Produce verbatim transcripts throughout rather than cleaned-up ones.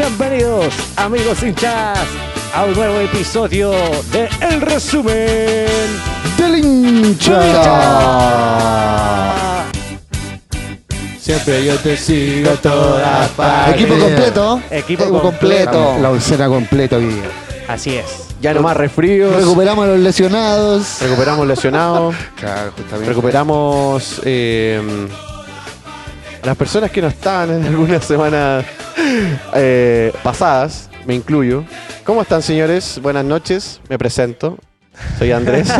Bienvenidos, amigos hinchas, a un nuevo episodio de El Resumen del Hinchado. Siempre yo te sigo todas partes. Equipo completo. Equipo, Equipo completo. completo. La oncena completa hoy día. Así es. Ya nomás resfríos. Recuperamos a los lesionados. Recuperamos lesionados. Claro, justamente. Recuperamos eh, a las personas que no estaban en algunas semanas eh, pasadas. Me incluyo. ¿Cómo están, señores? Buenas noches. Me presento. Soy Andrés.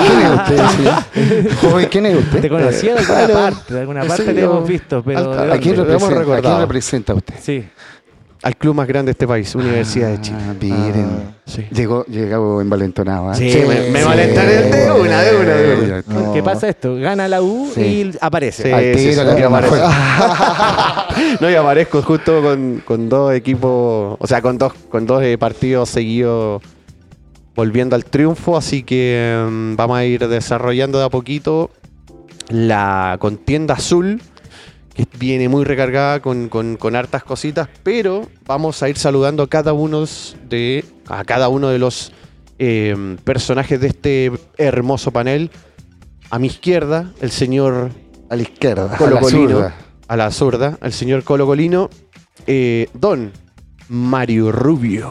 ¿Quién es usted? ¿Sí? Joven, ¿quién es usted? Te conocía de alguna parte. De alguna parte te hemos visto. Pero ¿a quién representa? ¿A quién representa usted? Sí. Al club más grande de este país, Universidad ah, de Chile. Miren. Ah, sí. Llegó, llegó envalentonado. ¿Eh? Sí, sí, me, me sí. valentaron de una, de una, de una. No. ¿Qué pasa esto? Gana la U sí. y aparece. Sí, Al tiro, sí, la sí, la aparece. No, y aparezco justo con, con dos equipos, o sea, con dos, con dos partidos seguidos volviendo al triunfo, así que um, vamos a ir desarrollando de a poquito la contienda azul, que viene muy recargada con, con, con hartas cositas, pero vamos a ir saludando a cada uno de, a cada uno de los eh, personajes de este hermoso panel. A mi izquierda, el señor... A la izquierda, Colo Colino, a la zurda, el señor Colo Colino, eh, don Mario Rubio.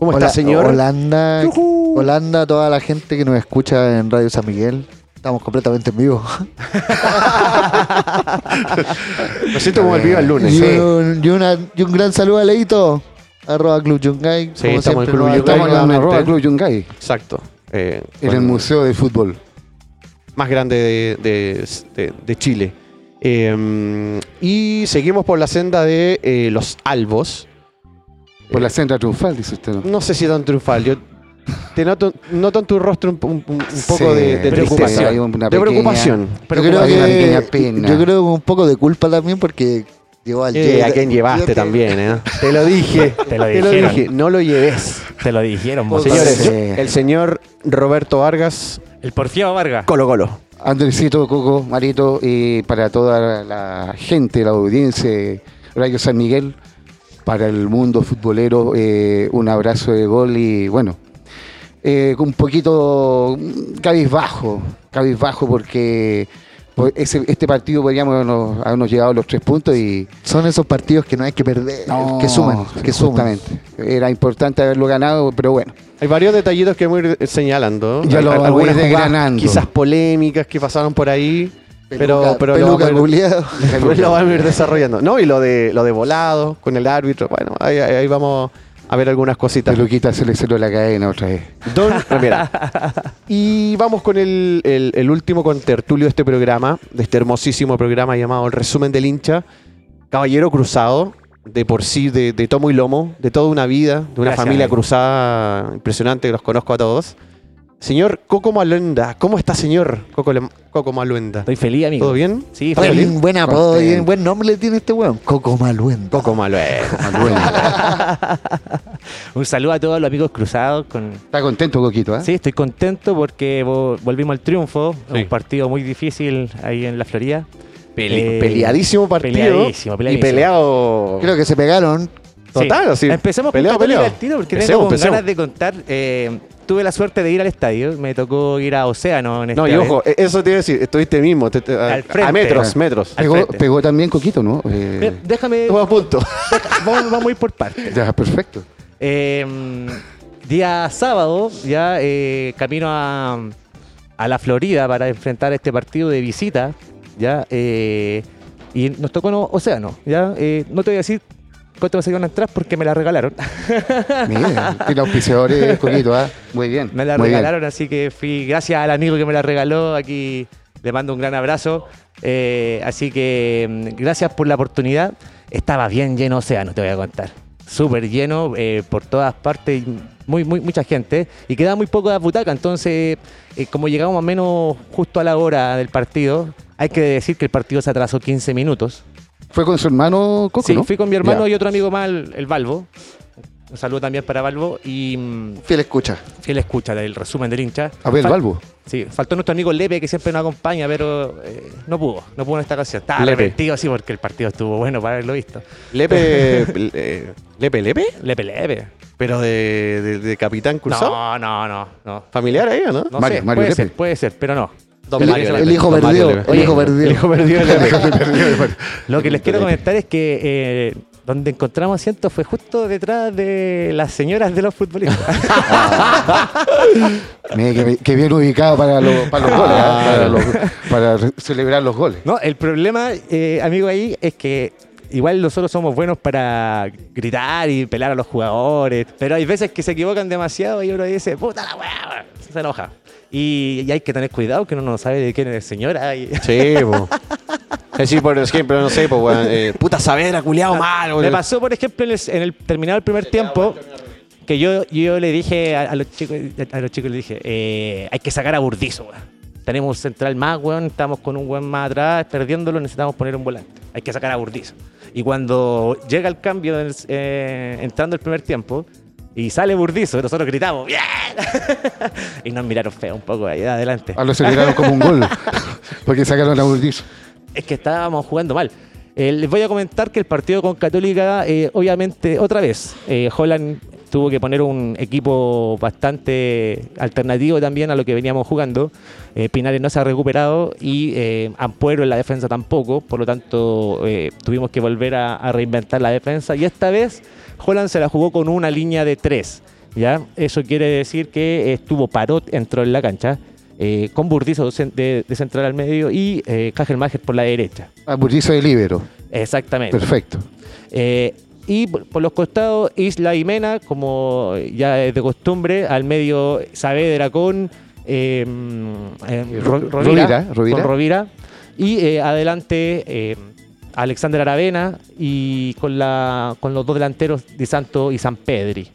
¿Cómo Hola, está, señor? Holanda, ¡yujú! Holanda, toda la gente que nos escucha en Radio San Miguel. Estamos completamente en vivo. Me siento como el vivo el lunes. Y, ¿sí? un, y, una, y un gran saludo a Leito, arroba Club Yungay. Sí, estamos en Club Yungay. Arroba Club Yungay. Exacto. Eh, en bueno, el Museo de Fútbol más grande de, de, de, de Chile. Eh, y seguimos por la senda de eh, los albos. Por la senda triunfal, dice usted. No, no sé si tan triunfal. Yo te noto, noto en tu rostro un, un, un poco sí, de, de preocupación. Una pequeña, de preocupación. Pero yo creo que, una pequeña pena. Yo creo que un poco de culpa también porque llevó al eh, a quien llevaste que... también, ¿eh? Te lo dije. Te lo, te lo dije. No lo lleves. Te lo dijeron vos. Señores, sí. El señor Roberto Vargas. El porfiado Vargas. Colo Colo. Andresito, Coco, Marito, y para toda la gente, la audiencia, Radio San Miguel. Para el mundo futbolero, eh, un abrazo de gol y bueno, eh, un poquito cabizbajo, cabizbajo porque pues, ese, este partido podríamos nos, habernos llegado a los tres puntos y... Son esos partidos que no hay que perder, no, que suman, que suman. Era importante haberlo ganado, pero bueno. Hay varios detallitos que voy a ir señalando. Yo lo voy desgranando. Quizás polémicas que pasaron por ahí. Pero, pero Peluca, lo, vamos ir, pues lo vamos a ir desarrollando. No, y lo de lo de Bolados con el árbitro. Bueno, ahí, ahí vamos a ver algunas cositas. Peluquita se le cerró la cadena otra vez. Don, mira. Y vamos con el, el, el último contertulio de este programa, de este hermosísimo programa llamado El Resumen del Hincha. Caballero cruzado, de por sí, de, de tomo y lomo, de toda una vida, de una Gracias, familia amigo. cruzada impresionante, que los conozco a todos. Señor Coco Maluenda, ¿cómo está, señor Coco, Coco Maluenda? Estoy feliz, amigo. ¿Todo bien? Sí, feliz. Buen apodo, buen nombre le tiene este weón. Coco Maluenda. Coco Maluenda. Coco Maluenda. Un saludo a todos los amigos cruzados. Con... ¿Está contento, Coquito? ¿Eh? Sí, estoy contento porque volvimos al triunfo. Sí. Un partido muy difícil ahí en la Florida. Pele eh, peleadísimo partido. Peleadísimo, peleadísimo. Y peleado. Creo que se pegaron. Total, sí. Así. Empecemos peleado, peleado. El tiro porque empecemos, tengo con empecemos. ganas de contar... Eh, Tuve la suerte de ir al estadio, me tocó ir a Océano en este No, y ojo, vez. Eso te iba a decir, estuviste mismo, te, te, a, al frente, a metros, metros. Pegó, pegó también Coquito, ¿no? Eh, Mira, déjame... Toma punto. Vamos, vamos a ir por partes. Ya, perfecto. Eh, día sábado, ya eh, camino a, a la Florida para enfrentar este partido de visita, ya, eh, y nos tocó no, Océano, ya, eh, no te voy a decir... ¿Cuánto me salieron atrás? Porque me la regalaron. Mira, tiene auspiciadores, Coquito, ¿eh? Muy bien. Me la regalaron, bien. Así que fui, gracias al amigo que me la regaló, aquí le mando un gran abrazo. Eh, así que gracias por la oportunidad. Estaba bien lleno Océano, te voy a contar. Súper lleno, eh, por todas partes, muy, muy, mucha gente. Y quedaba muy poco de butaca, entonces, eh, como llegamos más o menos justo a la hora del partido, hay que decir que el partido se atrasó quince minutos. ¿Fue con su hermano Coco, sí, no? Sí, fui con mi hermano ya. y otro amigo más, el, el Balbo. Un saludo también para Balbo y... Fiel escucha. Fiel escucha del resumen del hincha. A ver, Fal Balbo. Sí, faltó nuestro amigo Lepe, que siempre nos acompaña, pero eh, no pudo, no pudo en esta ocasión. Estaba arrepentido, sí, porque el partido estuvo bueno para haberlo visto. Lepe, Lepe, Lepe, Lepe. Lepe, Lepe. Pero de, de, de capitán cursado. No, no, no, no. ¿Familiar ahí o no? No Mario, sé, Mario puede Lepe. ser, puede ser, pero no. El, Mario, el, el, hijo perdió, Mario, el hijo perdió. El hijo perdió. El hijo perdió. Lo que les quiero comentar es que eh, donde encontramos asiento fue justo detrás de las señoras de los futbolistas. que, que bien ubicado para, lo, para los goles, ah, para, los, para celebrar los goles. No, el problema, eh, amigo, ahí es que igual nosotros somos buenos para gritar y pelar a los jugadores, pero hay veces que se equivocan demasiado y uno dice, puta la hueva, se enoja. Y, y hay que tener cuidado que uno no sabe de quién es señora. Y... Sí, po. Es decir, por ejemplo, no sé, po, bueno, eh, puta Saavedra, culiado mal. Me pasó, por ejemplo, en el, en el terminado el primer tiempo, que yo, yo le dije a, a los chicos, a los chicos le dije, eh, hay que sacar a Burdizo, weón. Tenemos un central más, weón, estamos con un weón más atrás, perdiéndolo, necesitamos poner un volante. Hay que sacar a Burdizo. Y cuando llega el cambio, eh, entrando el primer tiempo, y sale Burdizo, y nosotros gritamos, ¡bien! Y nos miraron feo un poco ahí adelante. A los se miraron como un gol, porque sacaron a Burdizo. Es que estábamos jugando mal. Eh, les voy a comentar que el partido con Católica, eh, obviamente, otra vez, eh, Holan tuvo que poner un equipo bastante alternativo también a lo que veníamos jugando. Eh, Pinares no se ha recuperado y eh, Ampuero en la defensa tampoco, por lo tanto eh, tuvimos que volver a, a reinventar la defensa, y esta vez Holan se la jugó con una línea de tres, ¿ya? Eso quiere decir que estuvo Parot, entró en la cancha, eh, con Burdizo de, de central al medio y eh, Cajelmajer por la derecha. A Burdizo de líbero. Exactamente. Perfecto. Eh, Y por los costados, Isla y Mena, como ya es de costumbre, al medio Saavedra con eh, eh, Ro Rovira, Rovira, Rovira. Con Rovira. Y eh, adelante eh, Alexander Aravena, y con, la, con los dos delanteros Di Santo y Sampedri.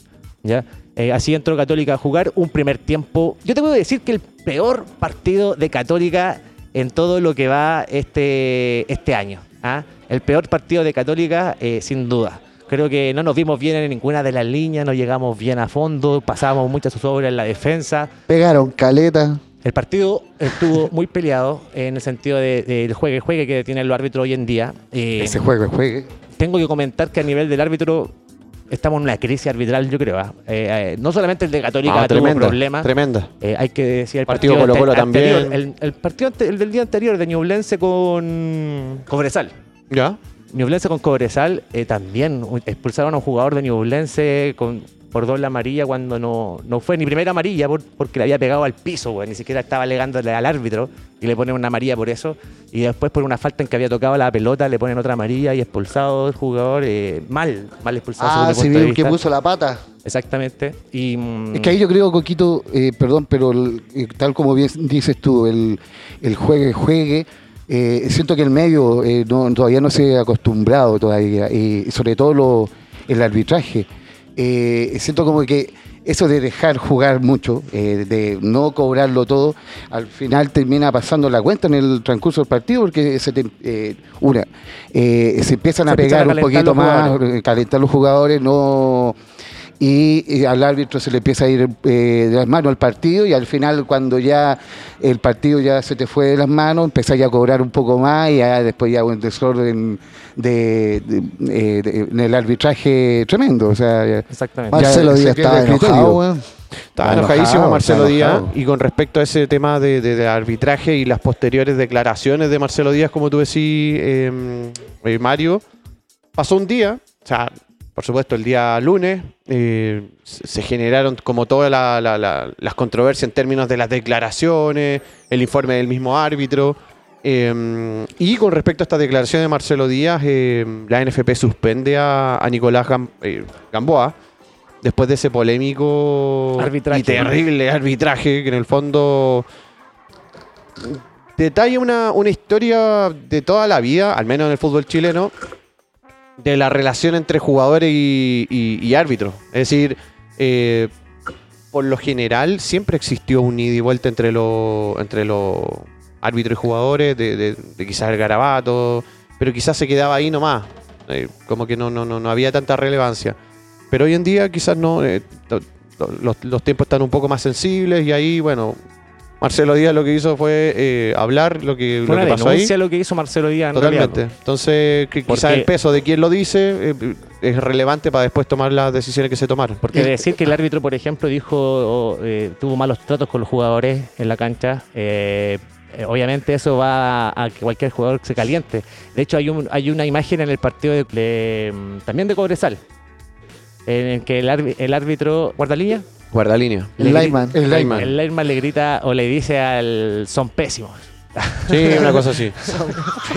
¿Ya? Eh, así entró Católica a jugar un primer tiempo. Yo te puedo decir que el peor partido de Católica en todo lo que va este, este año. ¿Ah? El peor partido de Católica, eh, sin duda. Creo que no nos vimos bien en ninguna de las líneas, no llegamos bien a fondo, pasábamos muchas zozobras en la defensa. Pegaron caleta. El partido estuvo muy peleado en el sentido del de, de juegue, juegue que tienen los árbitros hoy en día. Eh, Ese juegue, juegue. Tengo que comentar que a nivel del árbitro estamos en una crisis arbitral, yo creo. ¿eh? Eh, eh, no solamente el de Católica ah, tuvo tremenda, problemas. Tremenda. Eh, hay que decir el partido, partido Colo-Colo también. Anterior, el, el partido ante, el del día anterior de Ñublense con Cobresal. Ya. Ñublense con Cobresal, eh, también expulsaron a un jugador de Ñublense con, por doble amarilla cuando no, no fue ni primera amarilla por, porque le había pegado al piso, wey, ni siquiera estaba alegándole al árbitro y le ponen una amarilla por eso, y después por una falta en que había tocado la pelota le ponen otra amarilla y expulsado el jugador, eh, mal, mal expulsado. Ah, sí, vio que puso la pata. Exactamente. Y, mmm... es que ahí yo creo, Coquito, eh, perdón, pero el, eh, tal como bien dices tú, el, el juegue, juegue, Eh, siento que el medio eh, no, todavía no se ha acostumbrado todavía, eh, sobre todo lo, el arbitraje. Eh, siento como que eso de dejar jugar mucho, eh, de no cobrarlo todo, al final termina pasando la cuenta en el transcurso del partido, porque se, te, eh, una, eh, se empiezan se a pegar empiezan a un poquito más, jugadores. calentar los jugadores, no... Y, y al árbitro se le empieza a ir eh, de las manos el partido, y al final cuando ya el partido ya se te fue de las manos, empezás ya a cobrar un poco más y ya, después ya un desorden de, de, de, de, en el arbitraje tremendo. O sea, exactamente. Marcelo Díaz estaba enojado. Estaba enojadísimo Marcelo Díaz, y con respecto a ese tema de, de, de arbitraje y las posteriores declaraciones de Marcelo Díaz, como tú decís, eh, Mario, pasó un día, o sea, por supuesto, el día lunes eh, se generaron como todas la, la, la, las controversias en términos de las declaraciones, el informe del mismo árbitro. Eh, y con respecto a esta declaración de Marcelo Díaz, eh, la N F P suspende a, a Nicolás Gam, eh, Gamboa después de ese polémico arbitraje. Y terrible arbitraje que en el fondo detalla una, una historia de toda la vida, al menos en el fútbol chileno, de la relación entre jugadores y, y, y árbitros. Es decir, eh, por lo general siempre existió un ida y vuelta entre los entre los árbitros y jugadores, de, de, de quizás el garabato, pero quizás se quedaba ahí nomás, eh, como que no, no, no, no había tanta relevancia. Pero hoy en día quizás no, eh, los, los tiempos están un poco más sensibles y ahí, bueno, Marcelo Díaz lo que hizo fue eh, hablar lo que, lo que pasó ahí. Lo que hizo Marcelo Díaz. En totalmente. Realidad, ¿no? Entonces, que quizás el peso de quien lo dice eh, es relevante para después tomar las decisiones que se tomaron. Porque de decir que el árbitro, por ejemplo, dijo eh, tuvo malos tratos con los jugadores en la cancha, eh, obviamente eso va a que cualquier jugador se caliente. De hecho, hay, un, hay una imagen en el partido de, de, también de Cobresal, en el que el, el árbitro guardalínea. Guardalínea. El lineman. El lineman. El lineman le grita o le dice al son pésimos. Sí, una cosa así. Son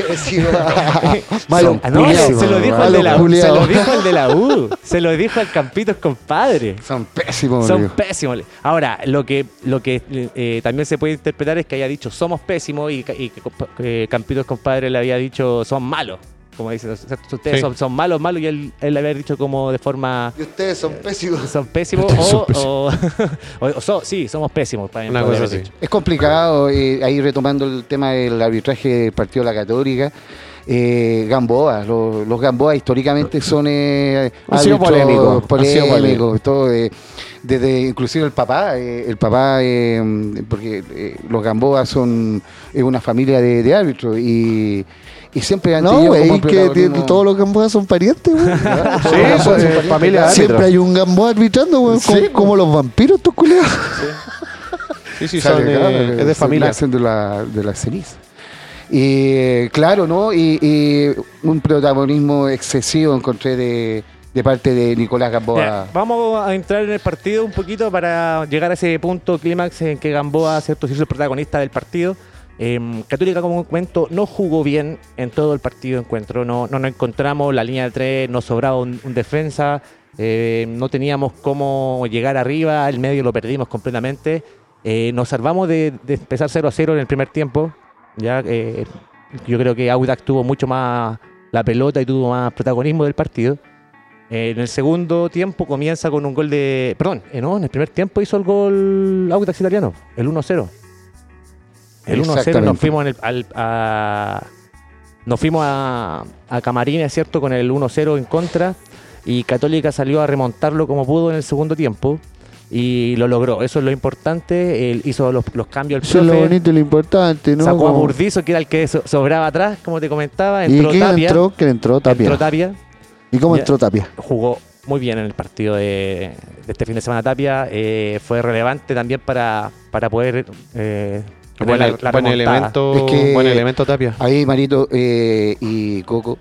pésimos. Malo, no, pésimo, se lo dijo al de la U. Se lo dijo al de la U. Se lo dijo al Campitos, compadre. Son pésimos. Son amigo. pésimos. Ahora, lo que, lo que eh, también se puede interpretar es que haya dicho somos pésimos y, y que eh, Campitos, compadre, le había dicho son malos. Como dicen, ustedes sí. son, son malos, malos, y él, él había dicho como de forma... Y ustedes son pésimos. Son pésimos o... Son pésimos. o, o, o so, sí, somos pésimos. También, Una cosa así. Es complicado, eh, ahí retomando el tema del arbitraje del partido de la Católica, eh, Gamboa, lo, los Gamboa históricamente son... Eh, ha sido polémico. Polémico, polémico. Todo, eh, desde inclusive el papá, eh, el papá, eh, porque eh, los Gamboa son eh, una familia de, de árbitros y... Y siempre han no, güey, que como... todos los Gamboa son parientes, güey. Claro, sí, son son parientes. Familia siempre árbitro. Hay un Gamboa arbitrando, güey, sí, como, como los vampiros, estos culiados. Sí, sí, sí son, claro, eh, es de familia. Nacen de la, de la ceniza. Y claro, ¿no? Y, y un protagonismo excesivo encontré de... de parte de Nicolás Gamboa. Yeah, vamos a entrar en el partido un poquito para llegar a ese punto clímax en que Gamboa se hizo el protagonista del partido. Eh, Católica, como cuento, no jugó bien en todo el partido de encuentro. No, no nos encontramos, la línea de tres, nos sobraba un, un defensa, eh, no teníamos cómo llegar arriba, el medio lo perdimos completamente. Eh, nos salvamos de, de empezar cero a cero en el primer tiempo. Ya, eh, yo creo que Audax tuvo mucho más la pelota y tuvo más protagonismo del partido. Eh, en el segundo tiempo comienza con un gol de... Perdón, eh, no, en el primer tiempo hizo el gol Audax Italiano, el uno cero. El uno cero nos fuimos, en el, al, a, nos fuimos a, a Camarines, ¿cierto? Con el uno cero en contra, y Católica salió a remontarlo como pudo en el segundo tiempo y lo logró. Eso es lo importante. Él hizo los, los cambios. El Eso profe, es lo bonito y lo importante, ¿no? Sacó a Burdizo, que era el que so, sobraba atrás, como te comentaba. Entró ¿Y quién Tapia, entró? Que entró Tapia. Entró Tapia. ¿Y cómo entró Tapia? Jugó muy bien en el partido de, de este fin de semana. Tapia eh, fue relevante también para, para poder... Eh, Buen, la, la buen, elemento, es que, buen elemento Tapia. Ahí Marito eh, y Coco,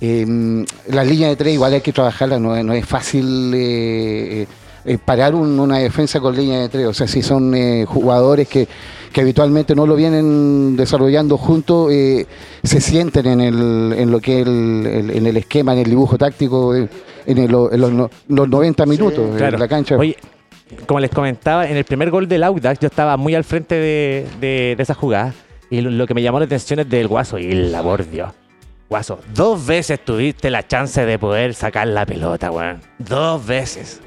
eh, la línea de tres igual hay que trabajarla, no, no es fácil eh, eh, parar un, una defensa con línea de tres. O sea, si son eh, jugadores que, que habitualmente no lo vienen desarrollando juntos, eh, se sienten en, el, en lo que es el, el, en el esquema, en el dibujo táctico, eh, en, el, en los, los noventa minutos, sí, claro, en la cancha. Oye, como les comentaba, en el primer gol del Audax yo estaba muy al frente de, de, de esa jugada, y lo, lo que me llamó la atención es del Guaso y el abordio. Guaso, dos veces tuviste la chance de poder sacar la pelota, weón. Dos veces.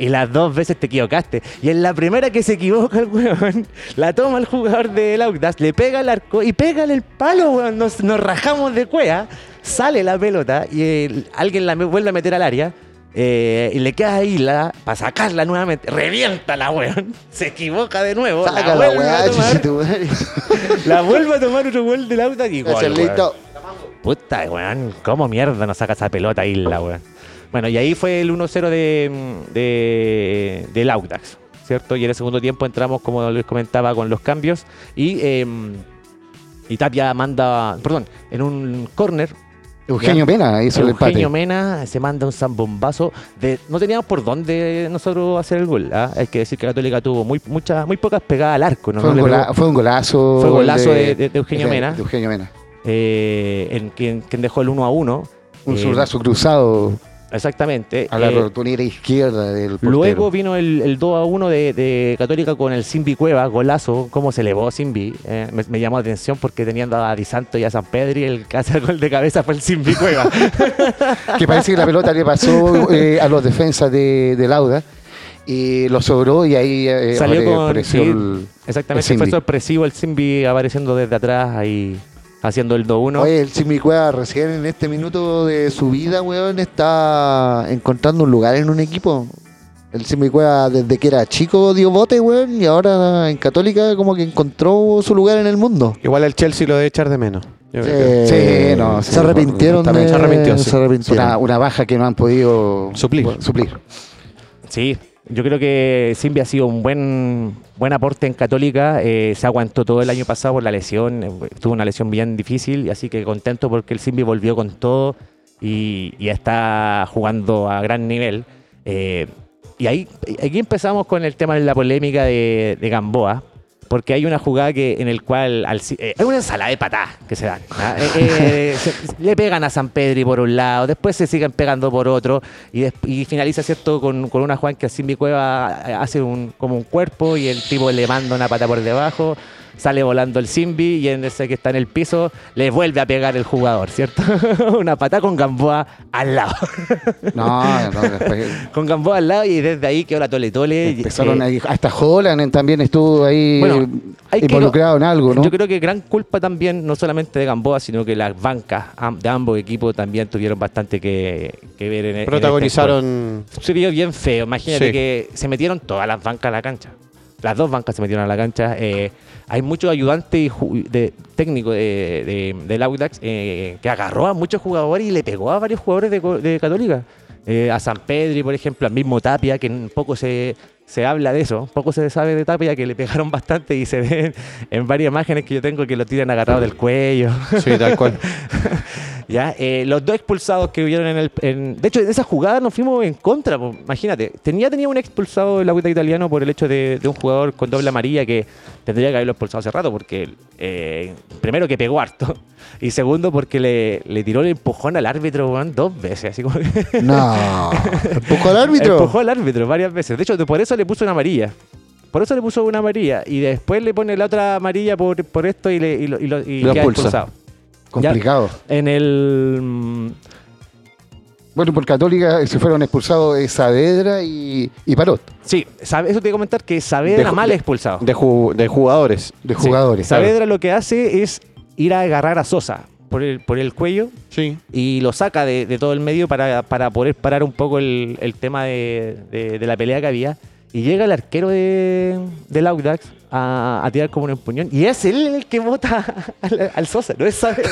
Y las dos veces te equivocaste. Y en la primera que se equivoca el weón, la toma el jugador del Audax, le pega el arco y pégale el palo, weón. Nos, nos rajamos de cuea, sale la pelota y el, alguien la vuelve a meter al área. Eh, y le queda ahí la para sacarla nuevamente, revienta la weón, se equivoca de nuevo, saca la vuelve la, weá, a tomar, la vuelve a tomar otro gol del Audax y gol, listo. Puta weón, cómo mierda nos saca esa pelota ahí la weón. Bueno, y ahí fue el uno cero de, de, del Audax, ¿cierto? Y en el segundo tiempo entramos, como les comentaba, con los cambios y, eh, y Tapia manda, perdón, en un córner Eugenio Mena hizo el empate. Eugenio Mena se manda un zambombazo. De, no teníamos por dónde nosotros hacer el gol. ¿Ah? Hay que decir que Católica tuvo muy, muchas, muy pocas pegadas al arco. ¿No? Fue, no un gola, fue un golazo. Fue un golazo de, de, de Eugenio de, Mena. De Eugenio Mena. Eh, en, quien, quien dejó el uno a uno. Un eh, zurdazo cruzado. Exactamente. A la eh, rotonera izquierda del portero. Luego vino el, el dos a uno de, de Católica con el Sinbi Cueva, golazo, cómo se elevó Sinbi. Eh, me, me llamó la atención porque teniendo a Di Santo y a San Pedro, y el que hace el gol de cabeza fue el Sinbi Cueva. Que parece que la pelota le pasó eh, a los defensas de, de Lauda y lo sobró y ahí eh, salió con, apareció sí, el, exactamente, el fue sorpresivo el Sinbi apareciendo desde atrás ahí. haciendo el dos uno. Oye, el Sinbi Cueva recién en este minuto de su vida, weón, está encontrando un lugar en un equipo. El Sinbi Cueva desde que era chico dio bote, weón, y ahora en Católica como que encontró su lugar en el mundo. Igual el Chelsea lo debe echar de menos. Yo sí, sí, no, sí, se arrepintieron de, se arrepintió, sí. se arrepintieron. Una, una baja que no han podido suplir. suplir. Sí, yo creo que Sinbi ha sido un buen buen aporte en Católica. Eh, se aguantó todo el año pasado por la lesión. Tuvo una lesión bien difícil, así que contento porque el Sinbi volvió con todo y, y está jugando a gran nivel. Eh, y ahí aquí empezamos con el tema de la polémica de, de Gamboa. Porque hay una jugada que en el cual... Al, eh, hay una ensalada de patadas que se dan. Eh, eh, se, le pegan a San Pedri por un lado, después se siguen pegando por otro, y, des, y finaliza, ¿cierto?, con, con una jugada que Sinbi Cueva hace un, como un cuerpo y el tipo le manda una pata por debajo, sale volando el Sinbi y en ese que está en el piso le vuelve a pegar el jugador, ¿cierto? Una patada con Gamboa al lado. no, no, después... Con Gamboa al lado y desde ahí que ahora tole tole. Empezaron eh, a, hasta Holan también estuvo ahí... Bueno, involucrado que, en algo, ¿no? Yo creo que gran culpa también, no solamente de Gamboa, sino que las bancas de ambos equipos también tuvieron bastante que, que ver en protagonizaron... En este se vio bien feo, imagínate sí. que se metieron todas las bancas a la cancha. Las dos bancas se metieron a la cancha. Eh, hay muchos ayudantes de, técnicos de, de, del Audax eh, que agarró a muchos jugadores y le pegó a varios jugadores de, de Católica. Eh, a San Pedri, por ejemplo, al mismo Tapia, que un poco se... Se habla de eso, poco se sabe de Tapia, que le pegaron bastante y se ven en varias imágenes que yo tengo que lo tiran agarrado del cuello. Sí, tal cual. Ya, eh, los dos expulsados que hubieron en el... En, de hecho, en esa jugada nos fuimos en contra, pues, imagínate. Tenía, tenía un expulsado el Audax Italiano por el hecho de, de un jugador con doble amarilla que tendría que haberlo expulsado hace rato porque, eh, primero, que pegó harto y segundo, porque le, le tiró el empujón al árbitro, bueno, dos veces. Así como que no, ¿empujó al árbitro? Empujó al árbitro varias veces. De hecho, por eso le puso una amarilla. Por eso le puso una amarilla y después le pone la otra amarilla por, por esto y, le, y lo, y lo y queda expulsado. Complicado. Ya, en el... Bueno, por Católica se fueron expulsados Saavedra y, y Parot. Sí, eso te voy a comentar que Saavedra mal expulsado. De, ju de jugadores. De jugadores. Sí. Saavedra claro. Lo que hace es ir a agarrar a Sosa por el, por el cuello sí. y lo saca de, de todo el medio para, para poder parar un poco el, el tema de, de, de la pelea que había. Y llega el arquero de, del Audax a, a tirar como un empuñón. Y es él el que bota al, al Sosa. No es Saavedra.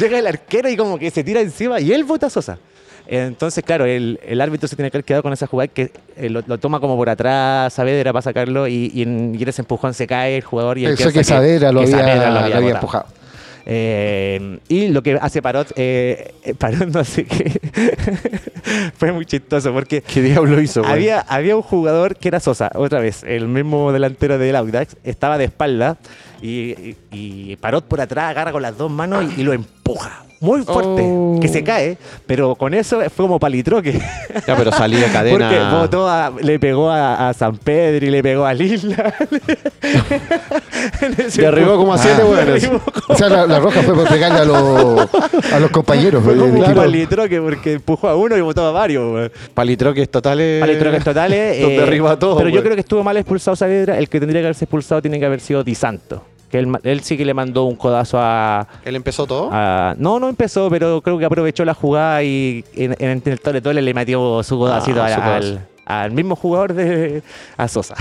Llega el arquero y como que se tira encima y él bota a Sosa. Entonces, claro, el, el árbitro se tiene que haber quedado con esa jugada que eh, lo, lo toma como por atrás Saavedra para sacarlo. Y, y en y ese empujón se cae el jugador. Y el Eso que, que Saavedra lo, lo había empujado. Eh, y lo que hace Parot, eh, Parot no sé qué, fue muy chistoso porque ¿qué diablo hizo, güey? Había, había un jugador que era Sosa, otra vez, el mismo delantero del Audax, estaba de espalda y, y, y Parot por atrás agarra con las dos manos y, y lo empuja. Muy fuerte, oh. que se cae, pero con eso fue como palitroque. Ya, pero salía cadena. Porque botó a, le pegó a, a San Pedri, le pegó a Lila. Derribó como a siete, bueno. O sea, la, la roja fue por pegarle a, lo, a los compañeros. Fue como un palitroque porque empujó a uno y botó a varios. Wey. Palitroques totales. Palitroques totales. Los eh, derriba a todos. Pero wey. Yo creo que estuvo mal expulsado Saavedra. El que tendría que haberse expulsado tiene que haber sido Di Santo. Que él, él sí que le mandó un codazo a... ¿Él empezó todo? A, no, no empezó, pero creo que aprovechó la jugada y en, en el tole-tole le metió su codacito ah, al, su al, al mismo jugador de... a Sosa.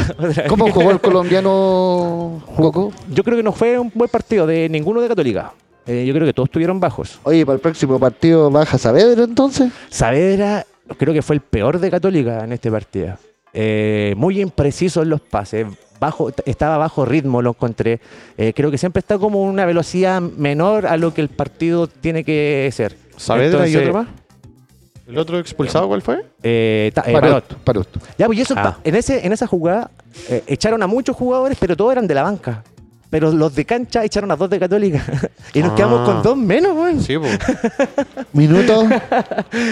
¿Cómo jugó el colombiano Coco? Yo creo que no fue un buen partido de ninguno de Católica. Eh, yo creo que todos estuvieron bajos. Oye, ¿para el próximo partido baja Saavedra entonces? Saavedra creo que fue el peor de Católica en este partido. Eh, muy impreciso en los pases. Bajo, estaba bajo ritmo, lo encontré. Eh, creo que siempre está como una velocidad menor a lo que el partido tiene que ser. ¿Saavedra y otro más? ¿El otro expulsado cuál fue? Eh, ta, eh, Parot. Parot. Ya, pues, y eso, ah. en, ese, en esa jugada eh, echaron a muchos jugadores, pero todos eran de la banca. Pero los de cancha echaron a dos de Católica. Y nos ah. quedamos con dos menos, güey. Sí, pues. Minutos.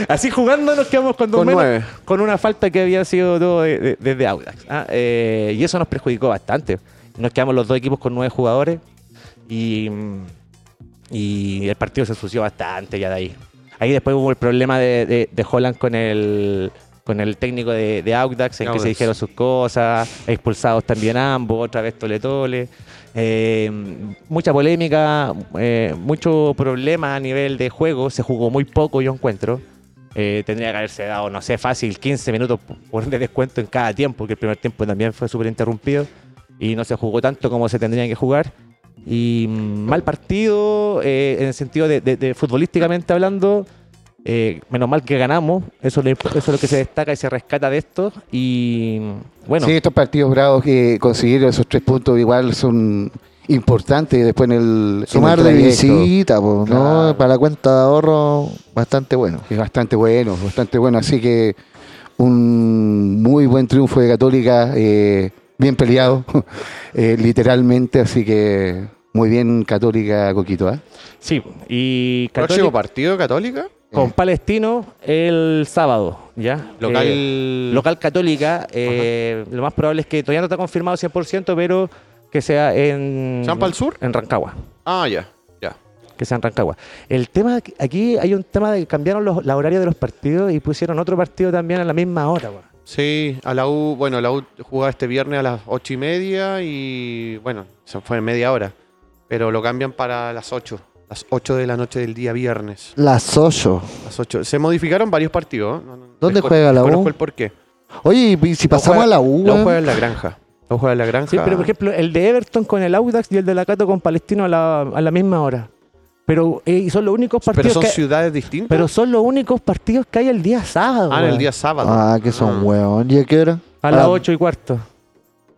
Así jugando nos quedamos con dos con menos. Nueve. Con una falta que había sido todo de, de, desde Audax. Ah, eh, y eso nos perjudicó bastante. Nos quedamos los dos equipos con nueve jugadores. Y, y el partido se ensució bastante ya de ahí. Ahí después hubo el problema de, de, de Holan con el... con el técnico de, de Audax, en Audax. que se dijeron sus cosas, expulsados también ambos, otra vez tole tole. Eh, mucha polémica, eh, mucho problema a nivel de juego, se jugó muy poco, yo encuentro. Eh, tendría que haberse dado, no sé, fácil, quince minutos por de descuento en cada tiempo, que el primer tiempo también fue súper interrumpido y no se jugó tanto como se tendría que jugar. Y mal partido, eh, en el sentido de, de, de futbolísticamente hablando. Eh, menos mal que ganamos, eso, le, eso es lo que se destaca y se rescata de esto. Y bueno, sí, estos partidos bravos que consiguieron esos tres puntos igual son importantes después en el sumar de visita, po, claro. ¿no? Para la cuenta de ahorro, bastante bueno. Es bastante bueno, bastante bueno. Así que un muy buen triunfo de Católica, eh, bien peleado, eh, literalmente, así que muy bien Católica, Coquito. ¿eh? Sí, y Católica, ¿próximo partido Católica? Con Palestino el sábado, ¿ya? Local, eh, local Católica. Eh, lo más probable es que todavía no está confirmado cien por ciento, pero que sea en... ¿San Pal Sur? En Rancagua. Ah, ya, ya. Que sea en Rancagua. El tema, aquí hay un tema de que cambiaron los, la horaria de los partidos y pusieron otro partido también a la misma hora, güey. Sí, a la U, bueno, la U jugaba este viernes a las ocho y media y, bueno, se fue en media hora, pero lo cambian para las ocho. Las ocho de la noche del día viernes. Las ocho. Las ocho. Se modificaron varios partidos. No, no, ¿Dónde juega la U? Conozco el porqué. Oye, y si pasamos a la U. La U juega en la Granja. La U juega en la Granja. Sí, pero por ejemplo, el de Everton con el Audax y el de la Cato con Palestino a la, a la misma hora. Pero eh, son los únicos partidos. Pero son que ciudades distintas. Pero son los únicos partidos que hay el día sábado. Ah, güey. El día sábado. Ah, que son ah. huevón. ¿Y a qué hora? A ah. las ocho y cuarto.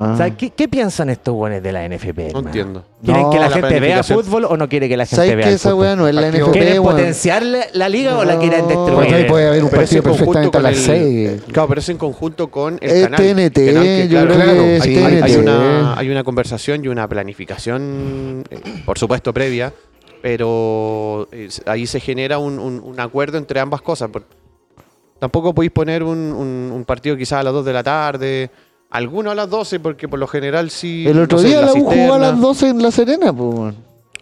Ah. O sea, ¿qué, ¿qué piensan estos buenos de la N F P? No man? entiendo. ¿Quieren no, que la, la gente vea fútbol o no quiere que la gente vea fútbol? ¿Sabes que esa weá no es la N F P? ¿Quieren bueno. potenciar la, la liga no. o la quieren destruir? Pues ahí puede haber un pero partido perfectamente a las seis. Claro, pero es en conjunto con el, el canal. T N T, canal que, yo claro, creo que es hay, T N T. Hay una, hay una conversación y una planificación, eh, por supuesto, previa, pero eh, ahí se genera un, un, un acuerdo entre ambas cosas. Por, tampoco podéis poner un, un, un partido quizás a las dos de la tarde... Algunos a las doce, porque por lo general sí... El otro no sé, día la U jugó a las doce en La Serena, pues.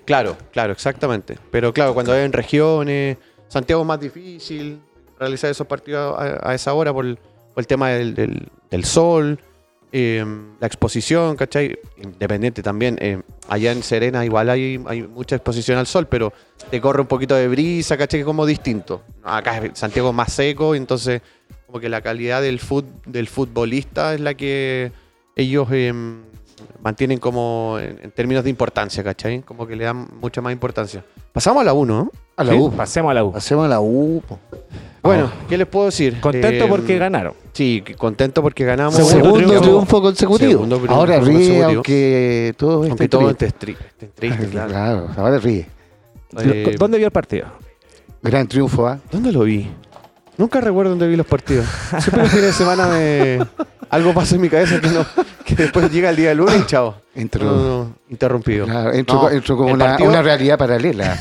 Claro, claro, exactamente. Pero claro, cuando hay en regiones, Santiago es más difícil realizar esos partidos a, a esa hora por el, por el tema del, del, del sol, eh, la exposición, ¿cachai? Independiente también. Eh, allá en Serena igual hay, hay mucha exposición al sol, pero te corre un poquito de brisa, ¿cachai? Que como distinto. Acá Santiago es más seco, entonces... Como que la calidad del fut, del futbolista es la que ellos eh, mantienen como en, en términos de importancia, ¿cachai? Como que le dan mucha más importancia. Pasamos a la U, ¿no? A la sí, U. Pasemos a la U. Pasemos a la U. Bueno, oh. ¿qué les puedo decir? Contento eh, porque ganaron. Sí, contento porque ganamos. Segundo, segundo triunfo, triunfo consecutivo. Segundo triunfo ahora ríe, consecutivo. aunque todo esté aunque todo esté triste. Claro. claro, ahora ríe. Eh, ¿Dónde vio el partido? Gran triunfo, ¿ah? ¿eh? ¿Dónde lo vi? Nunca recuerdo dónde vi los partidos. Siempre los fines de semana me... algo pasa en mi cabeza que, no, que después llega el día del lunes y chao. Entro, no, no, interrumpido. Claro, entro, no, entro como una, partido... una realidad paralela.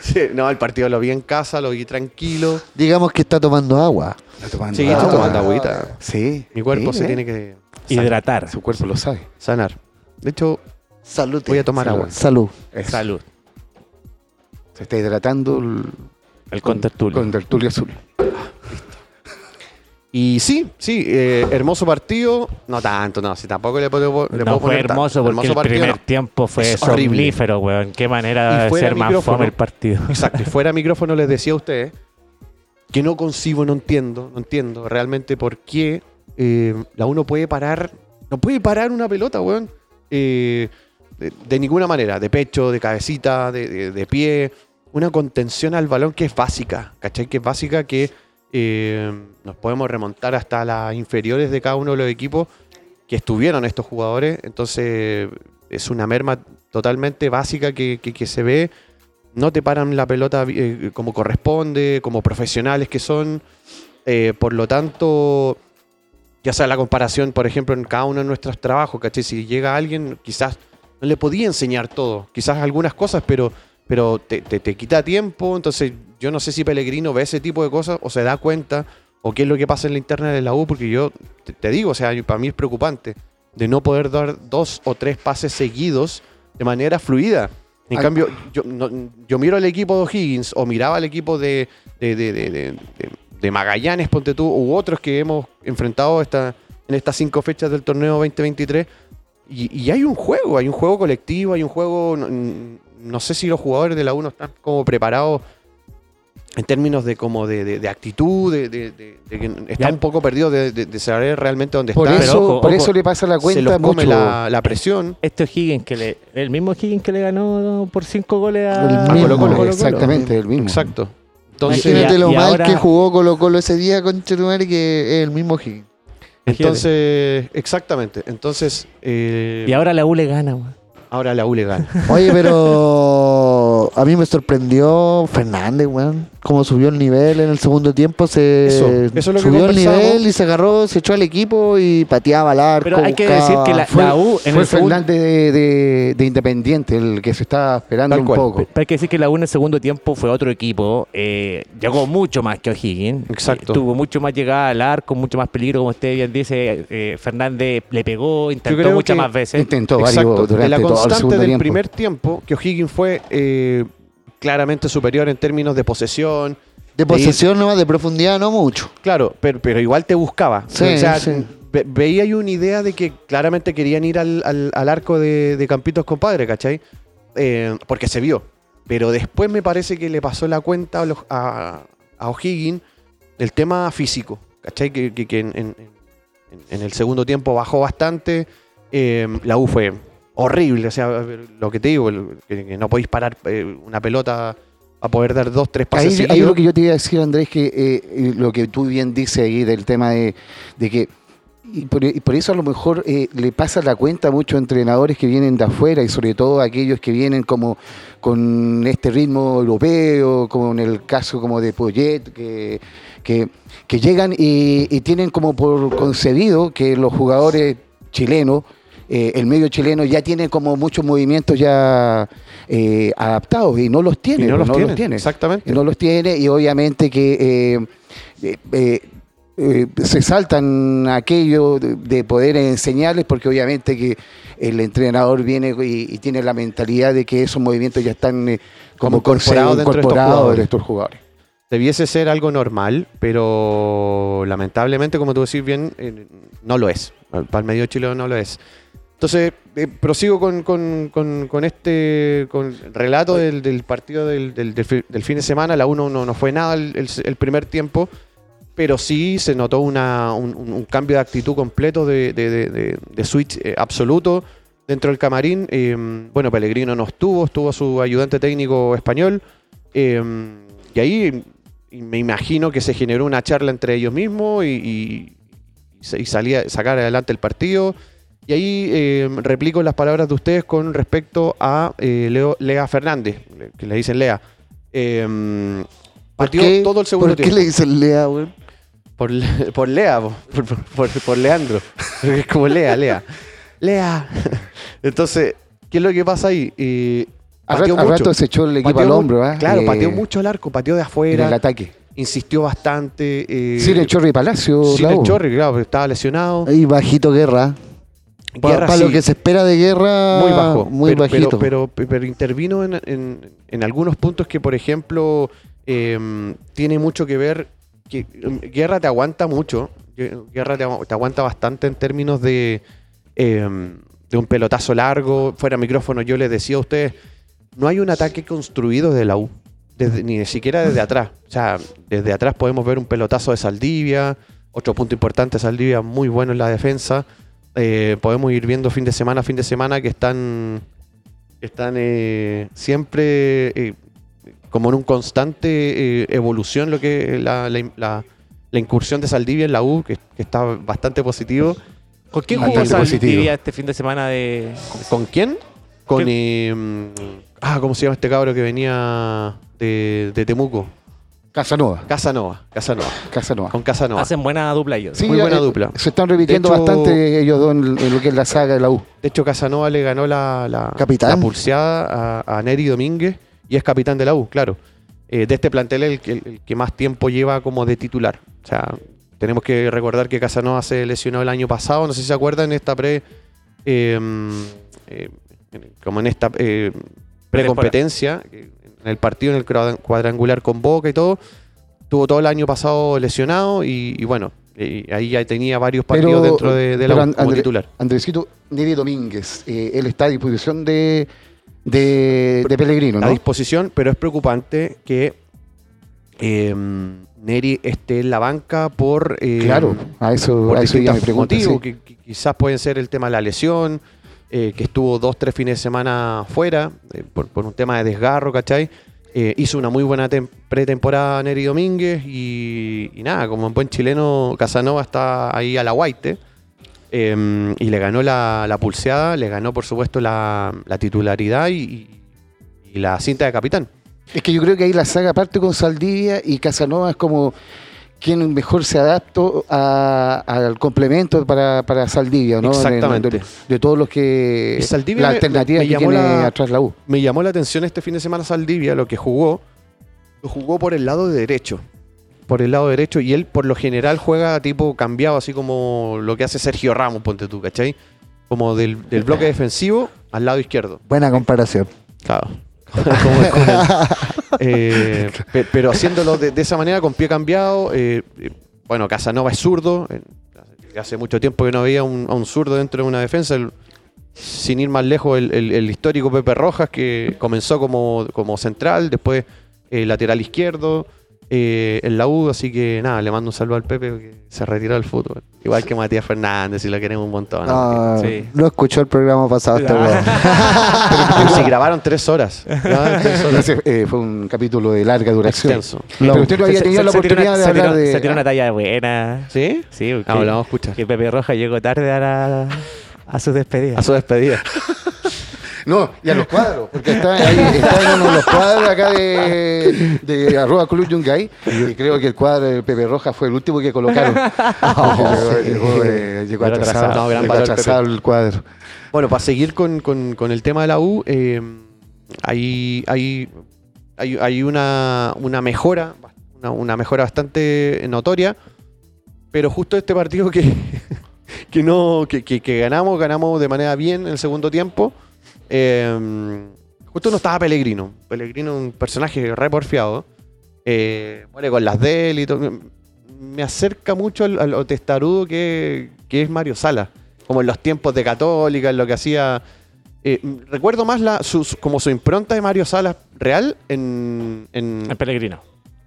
Sí, no, el partido lo vi en casa, lo vi tranquilo. Digamos que está tomando agua. Está tomando sí, agua. está tomando agüita. Sí. Mi cuerpo sí, se eh. tiene que... sanar. Hidratar. Su cuerpo lo sabe. Sanar. De hecho, salud. voy a tomar salud. agua. Salud. Eso. Salud. Se está hidratando... el... El contertulio. Contertulio azul. Ah, listo. Y sí, sí, eh, hermoso partido. No tanto, no, si tampoco le puedo, le no, puedo poner. No, fue hermoso porque hermoso el partido, primer no. tiempo fue somnífero, weón. Qué manera de ser más fome el partido. Exacto, y fuera micrófono les decía a ustedes que no concibo, no entiendo, no entiendo realmente por qué eh, la uno puede parar, no puede parar una pelota, weón. Eh, de, de ninguna manera, de pecho, de cabecita, de, de, de pie... Una contención al balón que es básica, ¿cachai? Que es básica, que eh, nos podemos remontar hasta las inferiores de cada uno de los equipos que estuvieron estos jugadores. Entonces, es una merma totalmente básica que, que, que se ve. No te paran la pelota eh, como corresponde, como profesionales que son. Eh, por lo tanto, ya sea la comparación, por ejemplo, en cada uno de nuestros trabajos, ¿cachai? Si llega alguien, quizás no le podía enseñar todo, quizás algunas cosas, pero... pero te, te, te quita tiempo, entonces yo no sé si Pellegrino ve ese tipo de cosas o se da cuenta o qué es lo que pasa en la interna de la U, porque yo te, te digo, o sea, para mí es preocupante de no poder dar dos o tres pases seguidos de manera fluida. En Ay. cambio, yo, no, yo miro al equipo de O'Higgins o miraba al equipo de, de, de, de, de, de, de Magallanes, ponte tú, u otros que hemos enfrentado esta, en estas cinco fechas del torneo veinte veintitrés. Y, y hay un juego, hay un juego colectivo, hay un juego... No, no sé si los jugadores de la U no están como preparados en términos de como de, de, de actitud, de, de, de, de que está un poco perdido de, de, de saber realmente dónde por está. Eso, pero ojo, por ojo, eso le pasa la cuenta, se los come la, la presión. Este O'Higgins, que le, el mismo O'Higgins que le ganó por cinco goles a Colo-Colo. Exactamente, el mismo. Exacto. Entonces, imagínate lo y mal ahora... que jugó Colo-Colo ese día con Chetumare, que es el mismo O'Higgins. Entonces, exactamente. Entonces, eh... y ahora la U le gana, güey. Ahora la U le gana. Oye, pero a mí me sorprendió Fernández, weón. Cómo subió el nivel en el segundo tiempo. Se eso, eso es lo subió que el nivel y se agarró, se echó al equipo y pateaba al arco. Pero hay buscaba. que decir que la, fue, la U... En fue el Fernández de, de, de Independiente, el que se estaba esperando un cual. poco. Pero hay que decir que la U en el segundo tiempo fue otro equipo. Eh, llegó mucho más que O'Higgins. Exacto. Eh, tuvo mucho más llegada al arco, mucho más peligro, como usted bien dice. Eh, Fernández le pegó, intentó muchas más veces. Intentó varios durante todo. Constante del tiempo. Primer tiempo, que O'Higgins fue eh, claramente superior en términos de posesión. De posesión nomás, de profundidad no mucho. Claro, pero, pero igual te buscaba. Sí, o sea, sí. ve, veía yo una idea de que claramente querían ir al, al, al arco de, de Campitos Compadre, ¿cachai? Eh, porque se vio. Pero después me parece que le pasó la cuenta a, los, a, a O'Higgins el tema físico, ¿cachai? Que, que, que en, en, en el segundo tiempo bajó bastante. Eh, la U fue... horrible, o sea, lo que te digo, que no podéis parar una pelota a poder dar dos, tres pases seguidos. Ahí lo que yo te iba a decir, Andrés, que eh, lo que tú bien dices ahí del tema de, de que, y por, y por eso a lo mejor eh, le pasa la cuenta a muchos entrenadores que vienen de afuera y sobre todo aquellos que vienen como con este ritmo europeo, como en el caso como de Poyet, que, que, que llegan y, y tienen como por concebido que los jugadores chilenos, Eh, el medio chileno ya tiene como muchos movimientos ya eh, adaptados y no los tiene. Y no los, no tienen, los tiene. Exactamente. Y no los tiene y obviamente que eh, eh, eh, eh, se saltan aquello de, de poder enseñarles porque obviamente que el entrenador viene y, y tiene la mentalidad de que esos movimientos ya están eh, como, como incorporados dentro incorporado de estos jugadores. Debiese ser algo normal, pero lamentablemente, como tú decís bien, eh, no lo es. Para el medio chileno no lo es. Entonces, eh, prosigo con, con, con, con este con relato del, del partido del, del, del fin de semana. La uno no, no fue nada el, el, el primer tiempo, pero sí se notó una, un, un cambio de actitud completo, de, de, de, de, de switch eh, absoluto dentro del camarín. Eh, bueno, Pellegrino no estuvo, estuvo su ayudante técnico español. Eh, y ahí me imagino que se generó una charla entre ellos mismos y, y, y salía, sacar adelante el partido. Y ahí eh, replico las palabras de ustedes con respecto a eh, Leo, Lea Fernández, que le dicen Lea. Eh, pateó todo el segundo tiempo. ¿Por qué le dicen Lea, güey? Por, por Lea, por, por, por, por Leandro. Es como Lea, Lea. Lea. Entonces, ¿qué es lo que pasa ahí? Eh, pateó al, rato, mucho. al rato se echó el equipo pateó, al hombro. ¿eh? Claro, eh, pateó mucho el arco, pateó de afuera. En el ataque. Insistió bastante. Eh, sí, el Chorri Palacio. Sí, el Chorri, claro, estaba lesionado. Y bajito Guerra. Guerra, para sí. Lo que se espera de Guerra, muy bajo, muy pero, bajito. Pero, pero, pero intervino en, en, en algunos puntos que, por ejemplo, eh, tiene mucho que ver que Guerra te aguanta mucho. Guerra te, te aguanta bastante en términos de, eh, de un pelotazo largo. Fuera micrófono, yo les decía a ustedes, no hay un ataque construido de la U, desde, ni siquiera desde atrás. O sea, desde atrás podemos ver un pelotazo de Saldivia, otro punto importante, Saldivia muy bueno en la defensa. Eh, podemos ir viendo fin de semana, fin de semana que están, están eh, siempre eh, como en un constante eh, evolución lo que la, la, la, la incursión de Saldivia en la U, que, que está bastante positivo. ¿Con quién jugó Saldivia este fin de semana? De ¿Con quién? Con eh, ah, ¿cómo se llama este cabro que venía de, de Temuco? Casanova. Casanova, Casanova. Casanova. Con Casanova. Hacen buena dupla ellos. Sí, muy buena eh, dupla. Se están repitiendo hecho, bastante ellos dos en, en lo que es la saga de la U. De hecho, Casanova le ganó la, la, la pulseada a, a Neri Domínguez y es capitán de la U, claro. Eh, de este plantel es el, el, el que más tiempo lleva como de titular. O sea, tenemos que recordar que Casanova se lesionó el año pasado. No sé si se acuerdan, en esta pre... Eh, eh, como en esta eh, pre-competencia... en el partido, en el cuadrangular con Boca y todo, Estuvo todo el año pasado lesionado y, y bueno, eh, ahí ya tenía varios partidos pero, dentro de, de la como André, titular. Andresito Neri Domínguez, eh, él está a disposición de, de, de Pellegrino, ¿no? A disposición, pero es preocupante que eh, Neri esté en la banca por, eh, claro, a eso, por a eso ya me pregunto, motivos, sí. que, que quizás pueden ser el tema de la lesión, eh, que estuvo dos, tres fines de semana fuera, eh, por, por un tema de desgarro, ¿cachai? Eh, hizo una muy buena pretemporada Neri Domínguez y, y nada, como un buen chileno, Casanova está ahí a la guaite, eh, y le ganó la, la pulseada, le ganó por supuesto la, la titularidad y, y la cinta de capitán. Es que yo creo que ahí la saga parte con Saldivia y Casanova es como quien mejor se adaptó a, al complemento para, para Saldivia, ¿no? Exactamente. De, de, de todos los que... Y Saldivia la me, alternativa me, me que tiene la, atrás la U. Me llamó la atención este fin de semana Saldivia, lo que jugó, lo jugó por el lado de derecho. Por el lado derecho. Y él, por lo general, juega tipo cambiado, así como lo que hace Sergio Ramos, ponte tú, ¿cachai? Como del, del bloque defensivo al lado izquierdo. Buena comparación. Claro. Como es con él. Eh, pe, pero haciéndolo de, de esa manera, con pie cambiado. Eh, bueno, Casanova es zurdo. Eh, hace mucho tiempo que no veía un, a un zurdo dentro de una defensa. El, sin ir más lejos, el, el, el histórico Pepe Rojas, que comenzó como, como central, después eh, lateral izquierdo, eh, en la U. Así que nada, le mando un saludo al Pepe, que se retiró del fútbol. Igual que Matías Fernández, si lo queremos un montón. No, no, sí. No escuchó el programa pasado hasta ahora. Pero si grabaron tres horas. ¿No? Tres horas. Ese, eh, fue un capítulo de larga duración. Extenso. Pero usted no había se, tenido se, la se oportunidad tiró, de hablar tiró, de... Se tiró una talla buena. ¿Sí? Sí. Okay. Ah, bueno, vamos a escuchar. Que Pepe Roja llegó tarde a, la, a su despedida. A su despedida. No, y a los cuadros, porque está ahí, está en uno de los cuadros acá de, de arroba Club Yungay, y creo que el cuadro de Pepe Roja fue el último que colocaron. Oh, sí. Llegó, eh, llegó atrasado, no, llegó atrasado el cuadro. Bueno, para seguir con, con, con el tema de la U, eh, hay, hay, hay, hay una, una mejora, una, una mejora bastante notoria, pero justo este partido que, que, no, que, que, que ganamos, ganamos de manera bien en el segundo tiempo. Eh, justo no estaba Pellegrino. Pellegrino, un personaje re porfiado. Eh, bueno, con las de él y todo. Me acerca mucho a lo testarudo que, que es Mario Sala. Como en los tiempos de Católica, en lo que hacía. Eh, recuerdo más la, su, como su impronta de Mario Sala real en, en. En Pellegrino.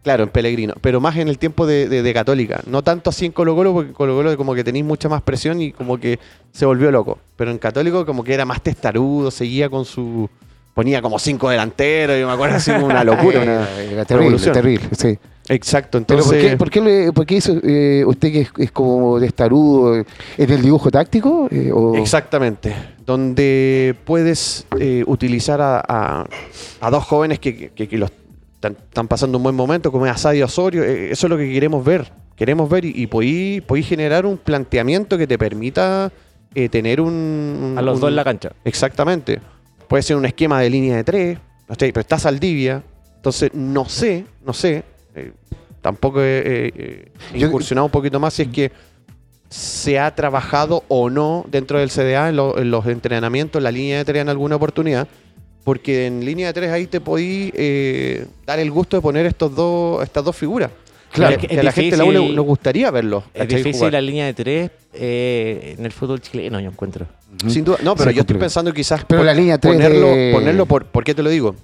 Claro, en Pellegrino. Pero más en el tiempo de, de, de Católica. No tanto así en Colo Colo, porque en Colo Colo como que tenéis mucha más presión y como que se volvió loco. Pero en Católico como que era más testarudo, seguía con su... Ponía como cinco delanteros, yo me acuerdo, así una locura. Una era terrible, terrible, sí. Exacto, entonces... ¿Pero por qué, por qué, por qué hizo, eh, usted que es, es como testarudo en el dibujo táctico? Eh, o... Exactamente. Donde puedes eh, utilizar a, a, a dos jóvenes que, que, que, que los... están pasando un buen momento, como es Asadi Osorio. Eso es lo que queremos ver. Queremos ver y, y podí, podí generar un planteamiento que te permita eh, tener un, un... A los un, dos en la cancha. Exactamente. Puede ser un esquema de línea de tres, ¿no? Pero está Saldivia. Entonces, no sé, no sé. Eh, tampoco he eh, eh, incursionado Yo, un poquito más si es que se ha trabajado o no dentro del C D A, en, lo, en los entrenamientos, la línea de tres en alguna oportunidad. Porque en línea de tres ahí te podí eh, dar el gusto de poner estos dos, estas dos figuras. Claro, es que, que a la difícil, gente le, le gustaría verlos. Es difícil jugar. La línea de tres eh, en el fútbol chileno, yo encuentro. Sin duda, no, pero sí, yo estoy pensando quizás pero por, la línea tres ponerlo, de... ponerlo por, ¿por qué te lo digo?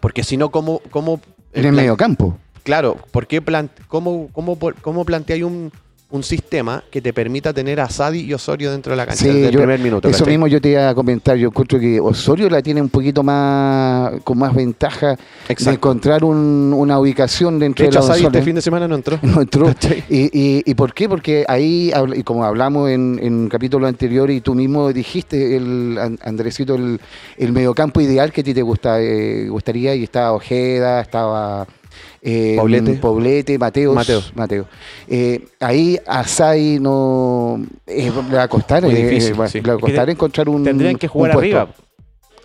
Porque si no, ¿cómo, cómo en el medio campo? Claro, porque plante, cómo, cómo, cómo planteáis un... un sistema que te permita tener a Sadi y Osorio dentro de la cancha, sí, desde el yo, primer minuto. Eso ¿cachai? Mismo yo te iba a comentar. Yo encuentro que Osorio la tiene un poquito más con más ventaja. Exacto. De encontrar un, una ubicación dentro de, hecho, de la Sadi este fin de semana no entró. No entró. ¿Y, y, ¿Y por qué? Porque ahí, y como hablamos en, en un capítulo anterior y tú mismo dijiste, el Andresito, el, el mediocampo ideal que a ti te gusta, eh, gustaría, y estaba Ojeda, estaba... Eh, Poblete, Poblete Mateos, Mateos. Mateo. Eh, ahí Asai no eh, le va a costar, eh, difícil, eh, sí. Le va a costar encontrar un... Tendrían que jugar arriba.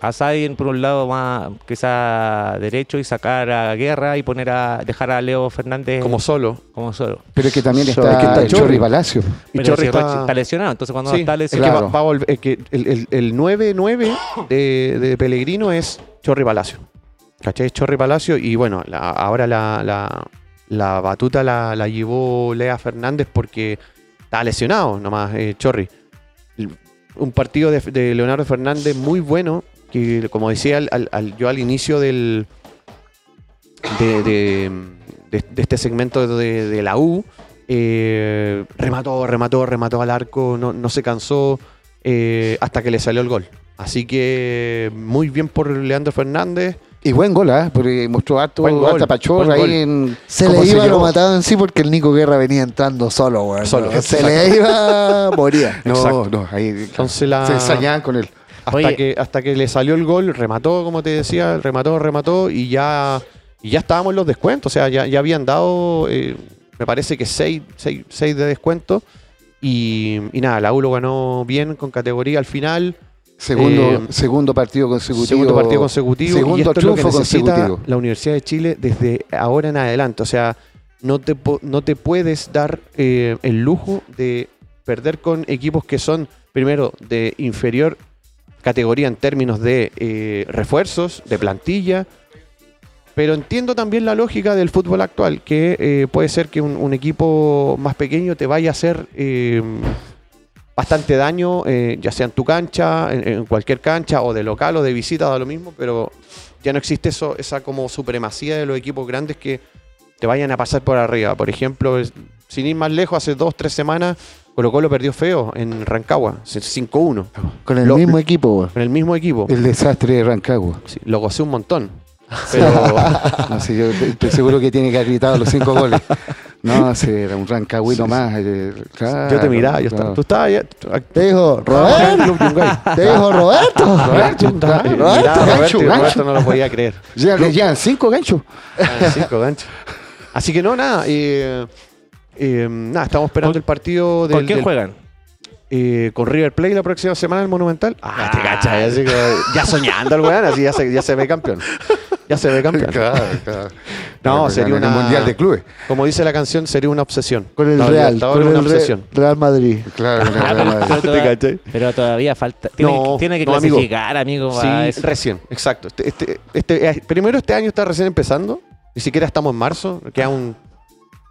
Asai por un lado más quizá derecho y sacar a Guerra y poner a dejar a Leo Fernández como solo, como solo. Pero es que también está, es que está el Chorri, Chorri Palacio. Y Chorri, Chorri está... está lesionado, entonces cuando sí, está lesionado, es que, va, va a volver, es que el el nueve nueve de, de Pellegrino es Chorri Palacio. ¿Cachai? Chorri Palacio y bueno, la, ahora la, la, la batuta la, la llevó Lea Fernández porque estaba lesionado nomás, eh, Chorri. Un partido de, de Leonardo Fernández muy bueno, que como decía al, al, al, yo al inicio del de, de, de, de este segmento de, de la U, eh, remató, remató, remató al arco, no, no se cansó eh, hasta que le salió el gol. Así que muy bien por Leandro Fernández. Y buen gol, ¿eh? Porque mostró harto, harta pachorra ahí en... Se le iba, lo mataban, sí, porque el Nico Guerra venía entrando solo, güey. Solo. ¿No? Se le iba, moría. No, exacto. no, ahí Entonces la... se ensañaban con él. Hasta que, hasta que le salió el gol, remató, como te decía, remató, remató, y ya, y ya estábamos en los descuentos. O sea, ya, ya habían dado, eh, me parece que seis, seis, seis de descuento. Y, y nada, la U lo ganó bien, con categoría al final. Segundo, eh, segundo partido consecutivo. Segundo partido consecutivo. Segundo y esto es lo que necesita la Universidad de Chile desde ahora en adelante. O sea, no te, no te puedes dar eh, el lujo de perder con equipos que son, primero, de inferior categoría en términos de eh, refuerzos, de plantilla. Pero entiendo también la lógica del fútbol actual, que eh, puede ser que un, un equipo más pequeño te vaya a hacer... Eh, bastante daño, eh, ya sea en tu cancha, en, en cualquier cancha, o de local o de visita, da lo mismo, pero ya no existe eso, esa como supremacía de los equipos grandes que te vayan a pasar por arriba. Por ejemplo, sin ir más lejos, hace dos, tres semanas Colo Colo perdió feo en Rancagua, cinco uno. Con el lo, mismo equipo, güey. Con el mismo equipo. El desastre de Rancagua. Sí, lo gocé un montón. Pero... no sé, yo estoy seguro que tiene que haber gritado los cinco goles. No, sí, era un rancagüino sí, más. Claro, yo te miraba, yo estaba. Claro. Tú estabas allá. Te dijo, Roberto. Te dijo, Roberto. Roberto, estaba, Roberto, Roberto, gancho, y Roberto gancho. No lo podía creer. Llegan, llegan cinco ganchos. Llegan cinco ganchos. Así que no, nada. Eh, eh, nada, estamos esperando el partido del... ¿Con quién del, juegan? Eh, con River Plate la próxima semana en el Monumental. Ah, ah, te cachas. Así que, ya soñando el weón, así ya se, ya se ve campeón. Ya se ve campeón. Claro, claro. No, sería una... Mundial de clubes. Como dice la canción, sería una obsesión. Con el no, Real. Con una el obsesión. Real Madrid. Claro, Real Madrid. Pero, todavía, pero todavía falta. Tiene, no, tiene que no, clasificar, amigo. amigo sí, eso. Recién, exacto. Este, este, este, primero, este año está recién empezando. Ni siquiera estamos en marzo. Quedan un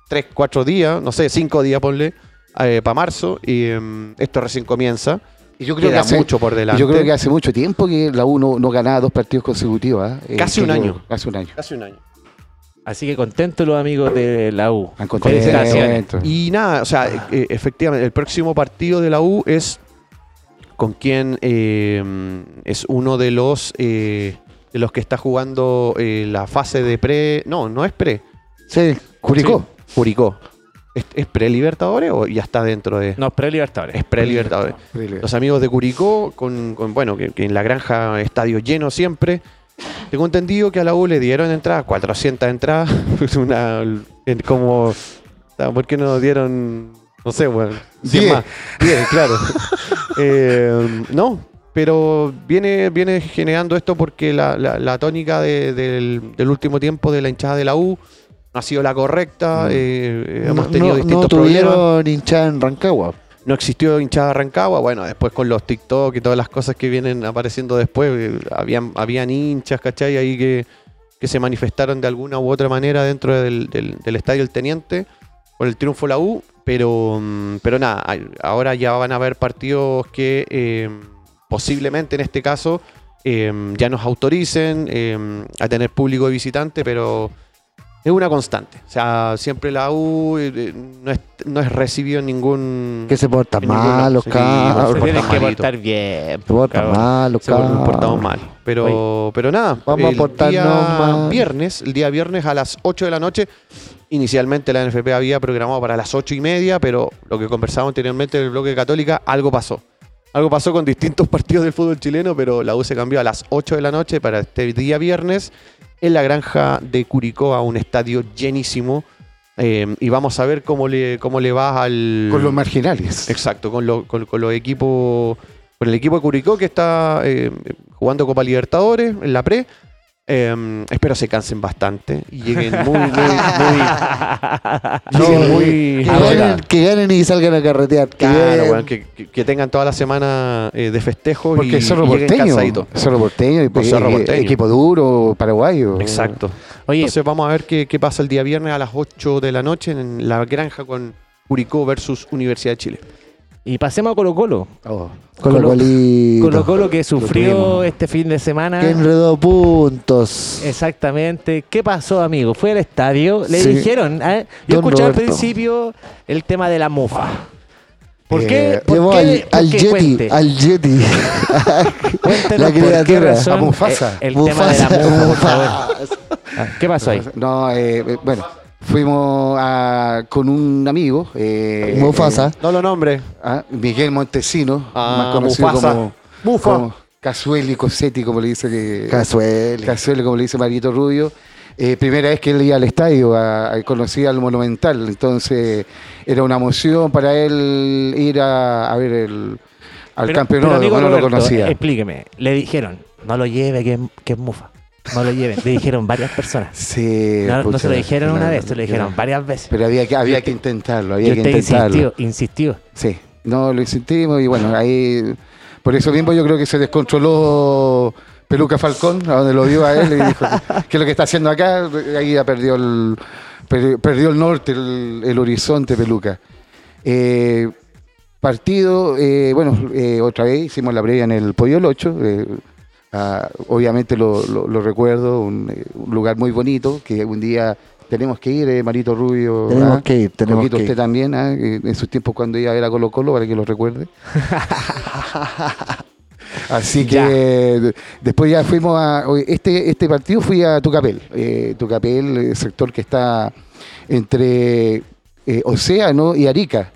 tres, cuatro días, no sé, cinco días, ponle, eh, para marzo. Y um, esto recién comienza. Y yo creo que hace mucho por delante. Yo creo que hace mucho tiempo que la U no, no ganaba dos partidos consecutivos. ¿Eh? Casi eh, un año. Casi un año. Casi un año. Así que contentos los amigos de la U. Felicitaciones. Y nada, o sea, eh, efectivamente, el próximo partido de la U es con quien eh, es uno de los eh, de los que está jugando eh, la fase de pre. No, no es pre. Sí, Curicó. Sí. Curicó. ¿Es, es pre-Libertadores o ya está dentro de...? No, pre-Libertadores. Es pre-Libertadores. Los amigos de Curicó, con, con bueno, que, que en la granja estadio lleno siempre. Tengo entendido que a la U le dieron entradas, cuatrocientas entradas. Una, como, ¿por qué no dieron, no sé, bueno, diez más? diez, claro. eh, no, pero viene, viene generando esto porque la, la, la tónica de, del, del último tiempo de la hinchada de la U no ha sido la correcta. Eh, hemos no, tenido no, distintos no tuvieron problemas. Hinchada en Rancagua. No existió hinchada en Rancagua. Bueno, después con los TikTok y todas las cosas que vienen apareciendo después, habían, habían hinchas, ¿cachai? Ahí que, que se manifestaron de alguna u otra manera dentro del, del, del estadio El Teniente por el triunfo de la U. Pero, pero nada, ahora ya van a haber partidos que eh, posiblemente en este caso eh, ya nos autoricen eh, a tener público de visitante, pero... es una constante. O sea, siempre la U eh, no, es, no es recibido ningún... Que se porta mal, los cabros. Se tienen que portar bien. Se porta mal, los cabros. Se portamos mal. Pero, pero nada, vamos el a portarnos día mal. Viernes, el día viernes a las ocho de la noche. Inicialmente la N F P había programado para las ocho y media, pero lo que conversamos anteriormente en el bloque de Católica, algo pasó. Algo pasó con distintos partidos del fútbol chileno, pero la U se cambió a las ocho de la noche para este día viernes en la granja de Curicó, a un estadio llenísimo. Eh, y vamos a ver cómo le, cómo le va al... Con los marginales. Exacto, con, lo, con, con los equipos, con el equipo de Curicó que está eh, jugando Copa Libertadores en la pre. Eh, espero se cansen bastante y lleguen muy, muy, muy, lleguen muy que, ganen, que ganen y salgan a carretear. Que, claro, bueno, que, que tengan toda la semana eh, de festejo. Porque y Cerro Porteño, Cerro Porteño, y pues, Cerro Porteño. Equipo duro, paraguayo. Exacto. Oye, entonces vamos a ver qué, qué pasa el día viernes a las ocho de la noche en La Granja con Curicó versus Universidad de Chile. Y pasemos a Colo Colo. Oh, Colo Colo, Colo que sufrió este fin de semana. Que enredó puntos. Exactamente. ¿Qué pasó, amigo? Fue al estadio. Le sí. dijeron. ¿eh? Yo escuché al principio el tema de la mofa. ¿Por eh, qué? ¿Por llevó qué? Al, ¿por al, qué? Yeti, al Yeti. La criatura. A Mufasa. El, el Mufasa, tema de la mofa. ¿Qué pasó ahí? No, eh, bueno. Fuimos a, con un amigo. Eh, Mufasa. Eh, no lo nombre. Ah, Miguel Montesino, ah, más conocido Mufasa. como. Mufa. Como Casuelli Cosetti, como le dice. Casuelli. Casuelli, como le dice Marito Rubio. Eh, primera vez que él iba al estadio, a, a, conocía al Monumental. Entonces, era una emoción para él ir a, a ver el, al pero, campeonato. Pero no Roberto, lo conocía. Explíqueme. Le dijeron, no lo lleve, que, que es Mufa. No lo lleven, le dijeron varias personas. Sí, no, pucha, no se lo dijeron no, una vez, se lo dijeron no. varias veces. Pero había que, había que intentarlo, había que intentarlo. Insistió, insistió. Sí, no, lo insistimos y bueno, ahí por eso mismo yo creo que se descontroló Peluca Falcón, a donde lo vio a él y dijo, ¿qué es lo que está haciendo acá? Ahí ya perdió el, perdió el norte, el, el horizonte Peluca. Eh, partido, eh, bueno, eh, otra vez hicimos la previa en el Pollo del ocho, eh, Uh, obviamente lo, lo, lo recuerdo, un, un lugar muy bonito, que un día tenemos que ir, eh, Marito Rubio. Tenemos ¿ah? que ir, tenemos Coquito, que ir. Usted también, ¿ah? en sus tiempos cuando iba a ver a Colo Colo, para que lo recuerde. Así que ya. Después ya fuimos a, este, este partido fui a Tucapel, eh, Tucapel, el sector que está entre eh, Océano y Arica.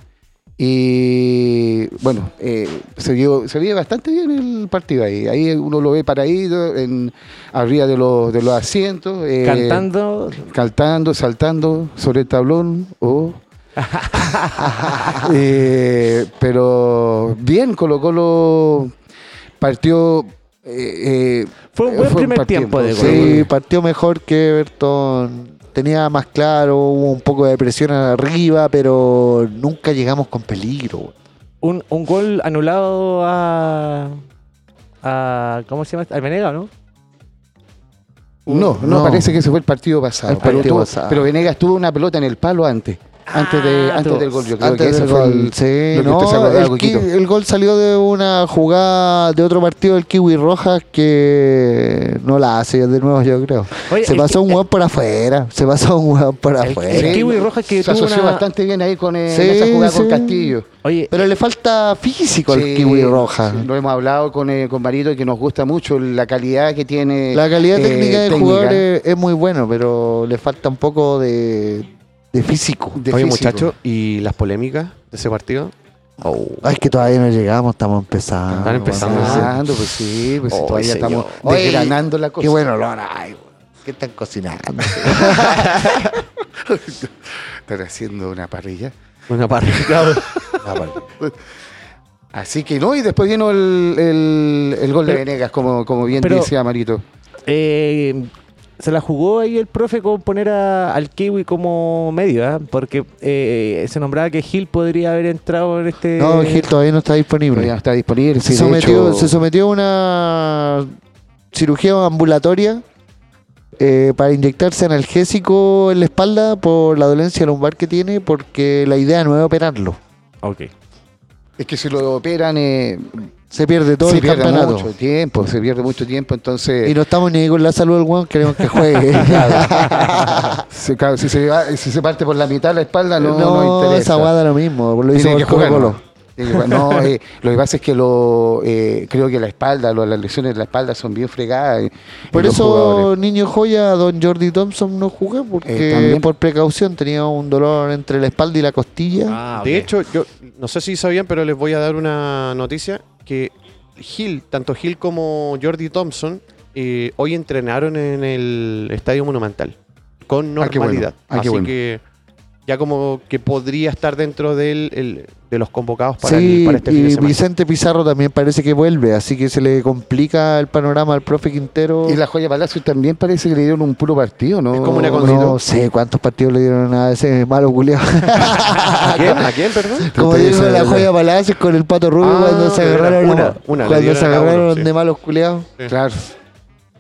Y bueno, eh, se vio se vio bastante bien el partido ahí. Ahí uno lo ve paraído, en, arriba de los, de los asientos. Eh, cantando. Cantando, saltando sobre el tablón. Oh. eh, pero bien, Colo Colo partió. Eh, fue un buen fue primer un tiempo de Colo Colo. Sí, partió mejor que Everton. Tenía más claro, hubo un poco de presión arriba, pero nunca llegamos con peligro. Un, un gol anulado a, a... ¿Cómo se llama? ¿Al Venegas, no? No, no, no, parece que ese fue el partido pasado. El partido pero, tuvo, pasado. Pero Venegas tuvo una pelota en el palo antes. Antes, de, ah, antes del gol, yo creo antes que ese fue el, sí, no, el, ki, el gol salió de una jugada de otro partido del Kiwi Rojas que no la hace de nuevo, yo creo. Oye, se pasó un hueón por afuera, se pasó un hueón por el, afuera. El Kiwi Rojas que se asoció una... bastante bien ahí con el, sí, esa jugada sí. con Castillo. Oye, pero le falta físico sí, al Kiwi Rojas. Sí, lo hemos hablado con, eh, con Marito y que nos gusta mucho la calidad que tiene. La calidad eh, técnica del técnica. jugador es, es muy bueno, pero le falta un poco de... De físico. De Oye, muchachos, ¿y las polémicas de ese partido? Oh. Ay, es que todavía no llegamos, estamos empezando. Están empezando. empezando pues sí, pues oh, si todavía señor. estamos desgranando la cosa. Qué bueno, Lona. ¿Qué están cocinando? Están haciendo una parrilla. Una parrilla. una parrilla. Así que no, y después vino el, el, el gol pero, de Venegas, como, como bien pero, decía Marito. Eh... Se la jugó ahí el profe con poner a, al Kiwi como medio, ¿eh? porque eh, se nombraba que Gil podría haber entrado en este... No, Gil todavía no está disponible. Ya no está disponible. Se, sí, sometió, hecho... se sometió a una cirugía ambulatoria eh, para inyectarse analgésico en la espalda por la dolencia lumbar que tiene, porque la idea no es operarlo. Ok. Es que si lo operan... Eh... Se pierde todo se el pierde campeonato. Mucho tiempo, se pierde mucho tiempo, entonces... Y no estamos ni con la salud del weón, queremos que juegue. si, claro, si, se va, si se parte por la mitad de la espalda, no, no, no interesa. Esa guada lo mismo, lo hizo Colo-Colo. No, eh, lo que pasa es que lo, eh, creo que la espalda, lo, las lesiones de la espalda son bien fregadas. Eh, por eso, niño joya, don Jordi Thompson no jugó, porque eh, por precaución tenía un dolor entre la espalda y la costilla. Ah, okay. De hecho, yo no sé si sabían, pero les voy a dar una noticia, que Gil, tanto Gil como Jordi Thompson, eh, hoy entrenaron en el Estadio Monumental, con normalidad. Ah, qué bueno. Ah, qué Así bueno. que... ya como que podría estar dentro del, el, de los convocados para, sí, el, para este fin de semana. Vicente Pizarro también parece que vuelve, así que se le complica el panorama al profe Quintero. Y la Joya Palacio también parece que le dieron un puro partido, ¿no? Es como una condición. No sé cuántos partidos le dieron a ese malo culiao. ¿A quién? ¿A quién, perdón? Como dieron la Joya Palacio con el Pato Rubio, ah, cuando se agarraron, una, una, cuando se agarraron uno, de sí. malos culiados. Sí. Claro.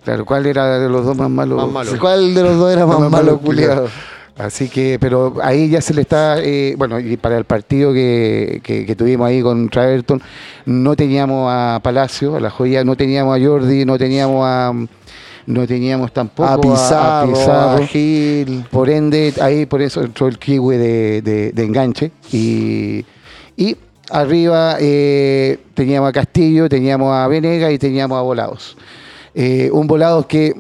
Claro, ¿cuál era de los dos más malos? Más malo. ¿Cuál de los dos era más, más malo culiado? Así que, pero ahí ya se le está, eh, bueno, y para el partido que, que, que tuvimos ahí contra Everton, no teníamos a Palacio, a la Joya, no teníamos a Jordi, no teníamos a, no teníamos tampoco a Pizarro, a, Pizarro, a Gil, por ende, ahí por eso entró el kiwi de, de, de enganche, y, y arriba eh, teníamos a Castillo, teníamos a Venegas y teníamos a Bolados. Eh, un Bolados que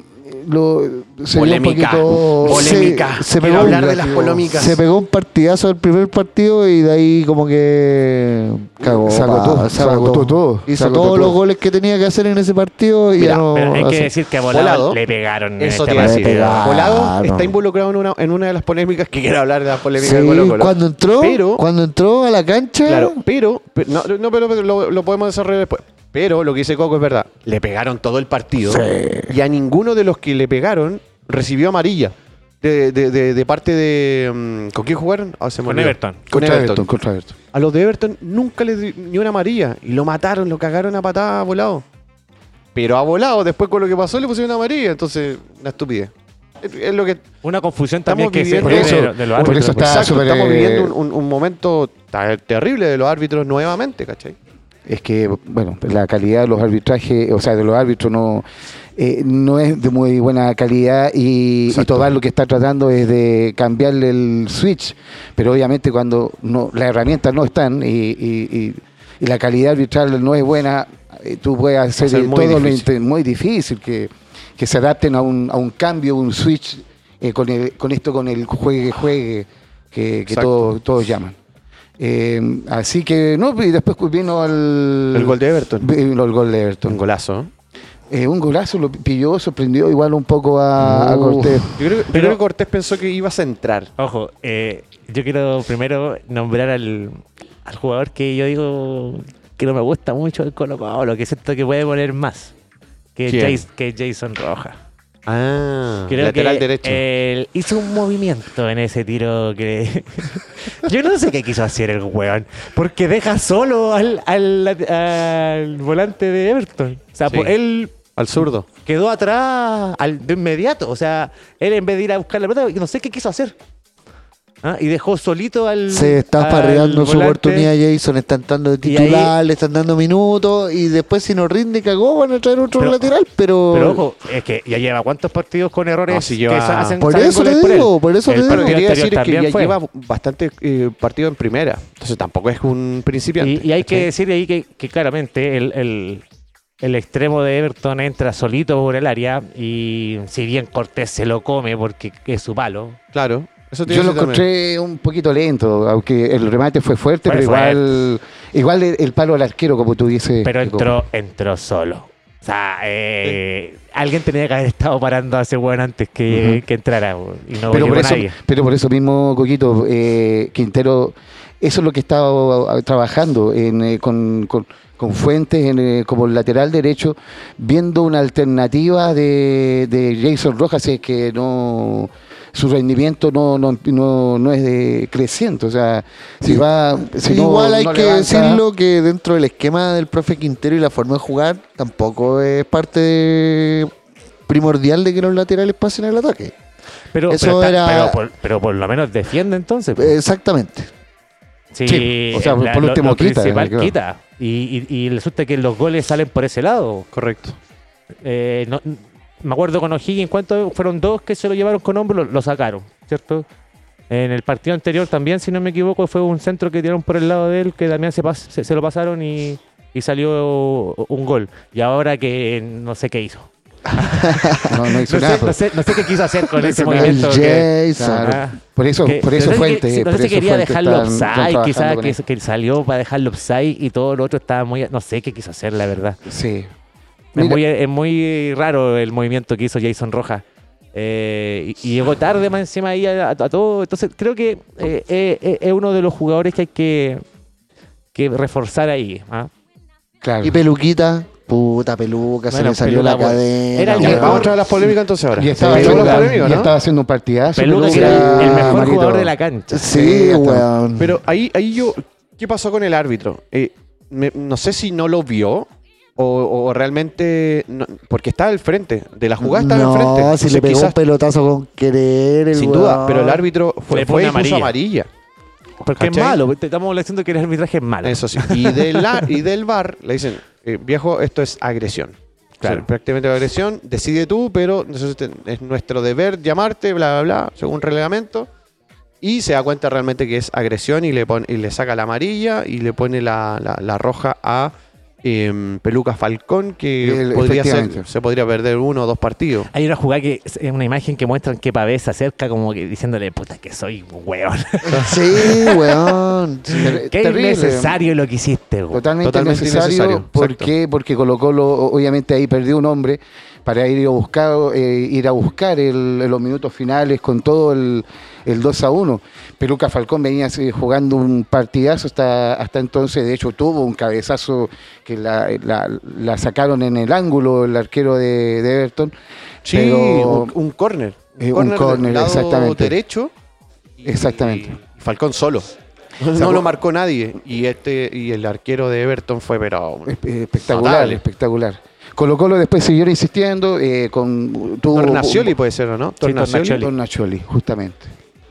lo, se polémica, poquito, polémica. Se, se pegó, hablar de las polémicas. Se pegó un partidazo del primer partido y de ahí como que cagó, se agotó, pa, se agotó, agotó todo. Hizo agotó todos todo. los goles que tenía que hacer en ese partido. Y mira, ya no, pero hay así. que decir que a Bolado, Bolado le pegaron. Eso este tiene pegar, Bolado está involucrado en una, en una de las polémicas, que quiero hablar de las polémicas, sí, de Colo Colo. Cuando entró, pero, cuando entró a la cancha. Claro, pero, pero no, no, pero, pero lo, lo podemos desarrollar después. Pero lo que dice Coco es verdad, le pegaron todo el partido, sí, y a ninguno de los que le pegaron recibió amarilla de, de, de, de parte de... ¿Con quién jugaron? Oh, se con Everton. Con Everton. Everton. Contra Everton. A los de Everton nunca les dio ni una amarilla y lo mataron, lo cagaron a patada a Volado. Pero a Volado, después con lo que pasó, le pusieron una amarilla, entonces una estupidez. Es lo que una confusión también que se por eso, de, de los árbitros. Por eso está Exacto, super... estamos viviendo un, un, un momento terrible de los árbitros nuevamente, ¿cachai? Es que, bueno, la calidad de los arbitrajes, o sea, de los árbitros no, eh, no es de muy buena calidad y, y Tobar lo que está tratando es de cambiarle el switch, pero obviamente cuando no, las herramientas no están y, y, y, y la calidad arbitral no es buena, tú puedes hacer todo muy difícil, lo muy difícil que, que se adapten a un, a un cambio, un switch, eh, con, el, con esto, con el juegue, juegue, que, que todos, todos llaman. Eh, así que no, y después vino el, el gol de Everton. Vino el gol de Everton. Un golazo. Eh, un golazo, lo pilló, sorprendió igual un poco a, uh, a Cortés. Yo creo, Pero, creo que Cortés pensó que iba a centrar. Ojo, eh, yo quiero primero nombrar al, al jugador que yo digo que no me gusta mucho el Colo Colo, que siento que puede poner más, que Jason, que Jason Rojas. Ah, creo lateral que derecho. Él hizo un movimiento en ese tiro que... Yo no sé qué quiso hacer el weón, porque deja solo al, al, al volante de Everton. O sea, sí, por él... Al zurdo. Quedó atrás al, de inmediato. O sea, él en vez de ir a buscar la pelota, no sé qué quiso hacer. ¿Ah? Y dejó solito al... Se está parreando su oportunidad, Jason. Están dando de titular, ahí, le están dando minutos. Y después, si no rinde, cagó, van a traer otro pero, lateral. Pero pero ojo, es que ya lleva cuántos partidos con errores. No, si lleva... que hacen, por, eso digo, por, él. por eso el le digo. Quería decir es que ya fue. lleva bastante eh, partido en primera. Entonces tampoco es un principiante. Y, y hay que ¿sí? decir ahí que, que claramente el, el, el extremo de Everton entra solito por el área. Y si bien Cortés se lo come porque es su palo. Claro. Yo lo encontré también un poquito lento, aunque el remate fue fuerte, pero, pero fue igual el... igual el, el palo al arquero, como tú dices. Pero entró, entró solo. O sea, eh, ¿sí? alguien tenía que haber estado parando a ese weón antes que, uh-huh. que entrara. Y no pero, por eso, pero por eso mismo, Coquito, eh, Quintero, eso es lo que estaba trabajando en, eh, con, con, con Fuentes en, eh, como lateral derecho, viendo una alternativa de, de Jason Rojas, si es que no... su rendimiento no, no, no, no es de creciente, o sea, si va... Si Igual no, hay no que levanta. decirlo que dentro del esquema del profe Quintero y la forma de jugar, tampoco es parte de, primordial de que los laterales pasen al ataque. Pero, Eso pero, era, pero, por, pero por lo menos defiende entonces. Pues. Exactamente. Sí, sí, o sea, la, por último lo, lo quita. Principal claro. quita. Y, y, y resulta que los goles salen por ese lado. Correcto. Eh, no... Me acuerdo con O'Higgins, ¿cuántos fueron dos que se lo llevaron con hombro? Lo, lo sacaron, ¿cierto? En el partido anterior también, si no me equivoco, fue un centro que tiraron por el lado de él, que también se, pas se, se lo pasaron y, y salió un gol. Y ahora que no sé qué hizo. no, no, hizo no, nada, sé, no, sé, no sé qué quiso hacer con no ese movimiento. Que, ah, por eso, que, por eso Fuente. Que, por no sé, eso quería dejarlo offside, quizás que, que salió para dejarlo offside y todo lo otro estaba muy... No sé qué quiso hacer, la verdad. Sí. Es muy, es muy raro el movimiento que hizo Jason Rojas. Eh, y, y llegó tarde más encima ahí a, a, a todo. Entonces creo que eh, eh, es uno de los jugadores que hay que, que reforzar ahí, ¿ah? Claro. Y Peluquita, puta Peluca, bueno, se le salió Peluca, la bueno. cadena. Era el Vamos a traer las polémicas entonces ahora. Y estaba, sí, Peluca, los polémicos, ¿no? Y estaba haciendo un partidazo. Peluca, Peluca era el mejor Marito. jugador de la cancha. Sí, sí, weón. Pero ahí, ahí yo, ¿qué pasó con el árbitro? Eh, me, no sé si no lo vio. O, o realmente, no, porque estaba al frente, de la jugada estaba no, al frente. No, si le pegó quizás, un pelotazo con querer. El sin weón. duda, pero el árbitro fue, fue y puso amarilla. Porque ¿cachai? Es malo, te estamos diciendo que el arbitraje es malo. Eso sí, y, de la, y del V A R le dicen, eh, viejo, esto es agresión. Claro. O sea, prácticamente agresión, decide tú, pero es nuestro deber llamarte, bla, bla, bla, según reglamento. Y se da cuenta realmente que es agresión y le, pone, y le saca la amarilla y le pone la, la, la roja a... Eh, Peluca Falcón, que el, podría ser, se podría perder uno o dos partidos. Hay una jugada que es una imagen que muestran que Pavé se acerca como que diciéndole, puta que soy weón. Sí, weón. Ter Qué terrible. innecesario lo que hiciste, weón. Totalmente, Totalmente necesario, innecesario. ¿Por Exacto. qué? Porque Colo Colo obviamente ahí perdió un hombre para ir a buscar, eh, ir a buscar el, los minutos finales con todo el, el dos a uno. Peluca Falcón venía jugando un partidazo hasta, hasta entonces. De hecho, tuvo un cabezazo que la, la, la sacaron en el ángulo el arquero de, de Everton. Sí, pero, un, un córner. Un córner, un del lado derecho. Y, exactamente. Y Falcón solo. No, no lo marcó nadie. Y, este, y el arquero de Everton fue pero espectacular, fatal. espectacular. Colo Colo después siguió insistiendo. Eh, con, tuvo, Tornacioli puede ser, ¿no? Tornacioli. Sí, Tornacioli. Tornacioli, justamente.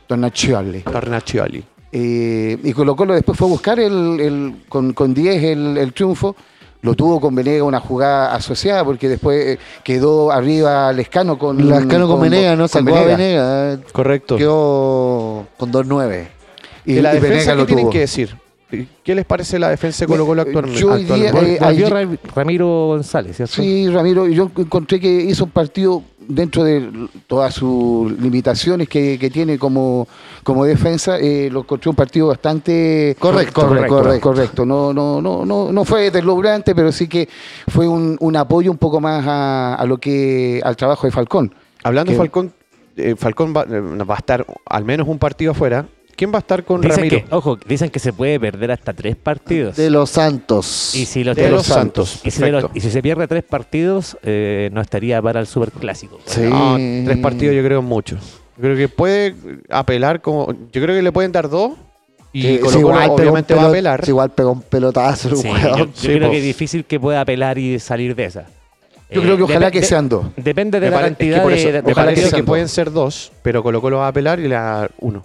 Tornacioli. Tornacioli. Eh, y Colo Colo después fue a buscar el, el, con, con diez el, el triunfo. Lo tuvo con Venegas, una jugada asociada, porque después quedó arriba Lescano con... Lescano con, con Venegas, ¿no? Sacó a Venegas. Correcto. Quedó con dos nueve. Y, ¿De la y defensa Venegas lo tienen tuvo. que decir? ¿Qué les parece la defensa de Colo Colo actualmente? Yo día, eh, ayer, Ramiro González, ¿cierto? Sí, Ramiro, yo encontré que hizo un partido dentro de todas sus limitaciones que, que tiene como, como defensa, eh, lo encontré un partido bastante correcto, correcto, correcto, correcto. No, no, no, no, no fue deslumbrante, pero sí que fue un, un apoyo un poco más a, a lo que al trabajo de Falcón. Hablando de Falcón, eh, Falcón va, va a estar al menos un partido afuera. ¿Quién va a estar con dicen Ramiro? Que, ojo, dicen que se puede perder hasta tres partidos. De los Santos. Y si los, de, de los Santos. Santos. Y, si de los, y si se pierde tres partidos, eh, no estaría para el Superclásico. Sí. No, tres partidos yo creo mucho. Yo creo que puede apelar como... Yo creo que le pueden dar dos. Y sí, Colo Colo obviamente pelo, va a apelar. Si igual pegó un pelotazo. Sí, yo yo sí, creo po. que es difícil que pueda apelar y salir de esa. Yo eh, creo que ojalá que sean dos. Depende de me la cantidad es que de, de... Ojalá que, que pueden ser dos, pero Colo Colo va a apelar y le va a dar uno.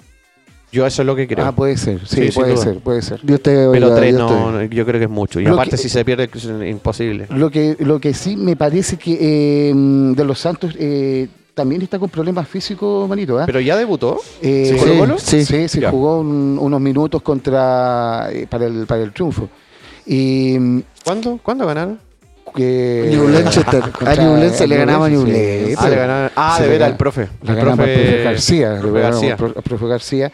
Yo eso es lo que creo. Ah, puede ser, sí, sí puede ser, puede ser. Yo te voy Pero a, tres yo no, te... yo creo que es mucho. Y lo aparte que, si se pierde es imposible. Lo que, lo que sí me parece que eh, De los Santos eh, también está con problemas físicos, manito. ¿eh? ¿Pero ya debutó? Eh, ¿Se jugó Colo? Sí, sí, sí se jugó un, unos minutos contra eh, para, el, para el triunfo. Y, ¿Cuándo? ¿Cuándo ganaron? Que New Lanchester. A New se le ganaba a New Lanchester. Ah, le ganaba, ah de ver al profe. Le ganaba al profe García. Profe García. Al profe García.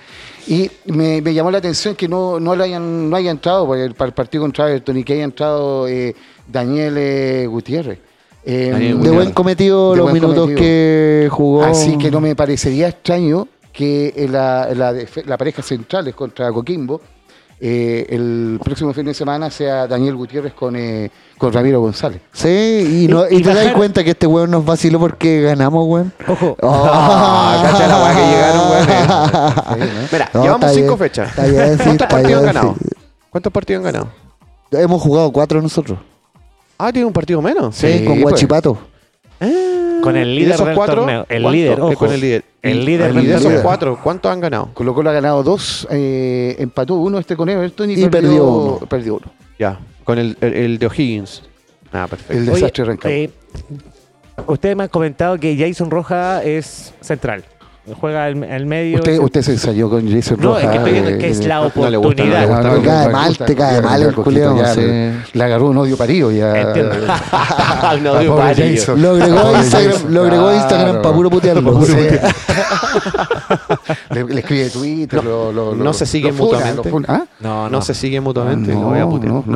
Y me, me llamó la atención que no, no, le hayan, no haya entrado para el, para el partido contra Everton y que haya entrado eh, Daniel eh, Gutiérrez. Eh, Daniel Gutiérrez. De buen cometido de los buen minutos cometido. que jugó. Así que no me parecería extraño que la, la, la pareja central es contra Coquimbo. Eh, el próximo fin de semana sea Daniel Gutiérrez con, eh, con Ramiro González. Sí, y, no, y, y te das cuenta que este weón nos vaciló porque ganamos, weón. Ojo. Oh, oh, cacha la weá que llegaron, weón. Eh. Sí, ¿no? Mira, no, llevamos cinco bien, fechas. Está bien, sí, ¿Cuántos está partidos bien, han ganado? Sí. ¿Cuántos partidos han ganado? Hemos jugado cuatro nosotros. Ah, tiene un partido menos. Sí, sí con Huachipato. Pues. Ah, con el líder del cuatro, torneo. El ¿cuánto? líder, ojo. Con el líder. El líder, el líder son cuatro. ¿Cuántos han ganado? Colo Colo ha ganado dos, eh, empató uno este con Everton y, y perdió, perdió, uno. perdió uno. Ya, con el, el, el de O'Higgins. Ah, perfecto. El desastre de Rancagua. Eh, ustedes me han comentado que Jason Rojas es central. Juega al, al medio. Usted, usted se ensayó con Jason Rojas. No, es que estoy viendo eh, que es la oportunidad. No, cae mal, te cae mal el culiao. Le agarró un odio parido ya. Un odio parido. Lo agregó Instagram para puro putearlo. Le escribe Twitter. No se siguen mutuamente. No, no se siguen mutuamente.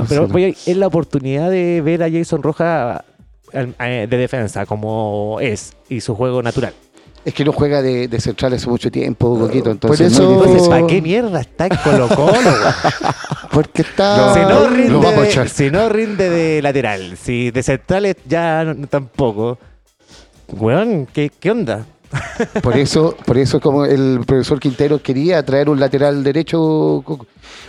Pero es la oportunidad de ver a Jason Rojas de defensa como es y su juego natural. Es que no juega de, de central hace mucho tiempo, claro. Coquito, entonces... Por eso... ¿Para qué mierda está en Colo-Colo? Porque está... No, si, no rinde no de, si no rinde de lateral, si de centrales ya no, tampoco. Weón, ¿qué, qué onda? Por eso, por eso es como el profesor Quintero quería traer un lateral derecho.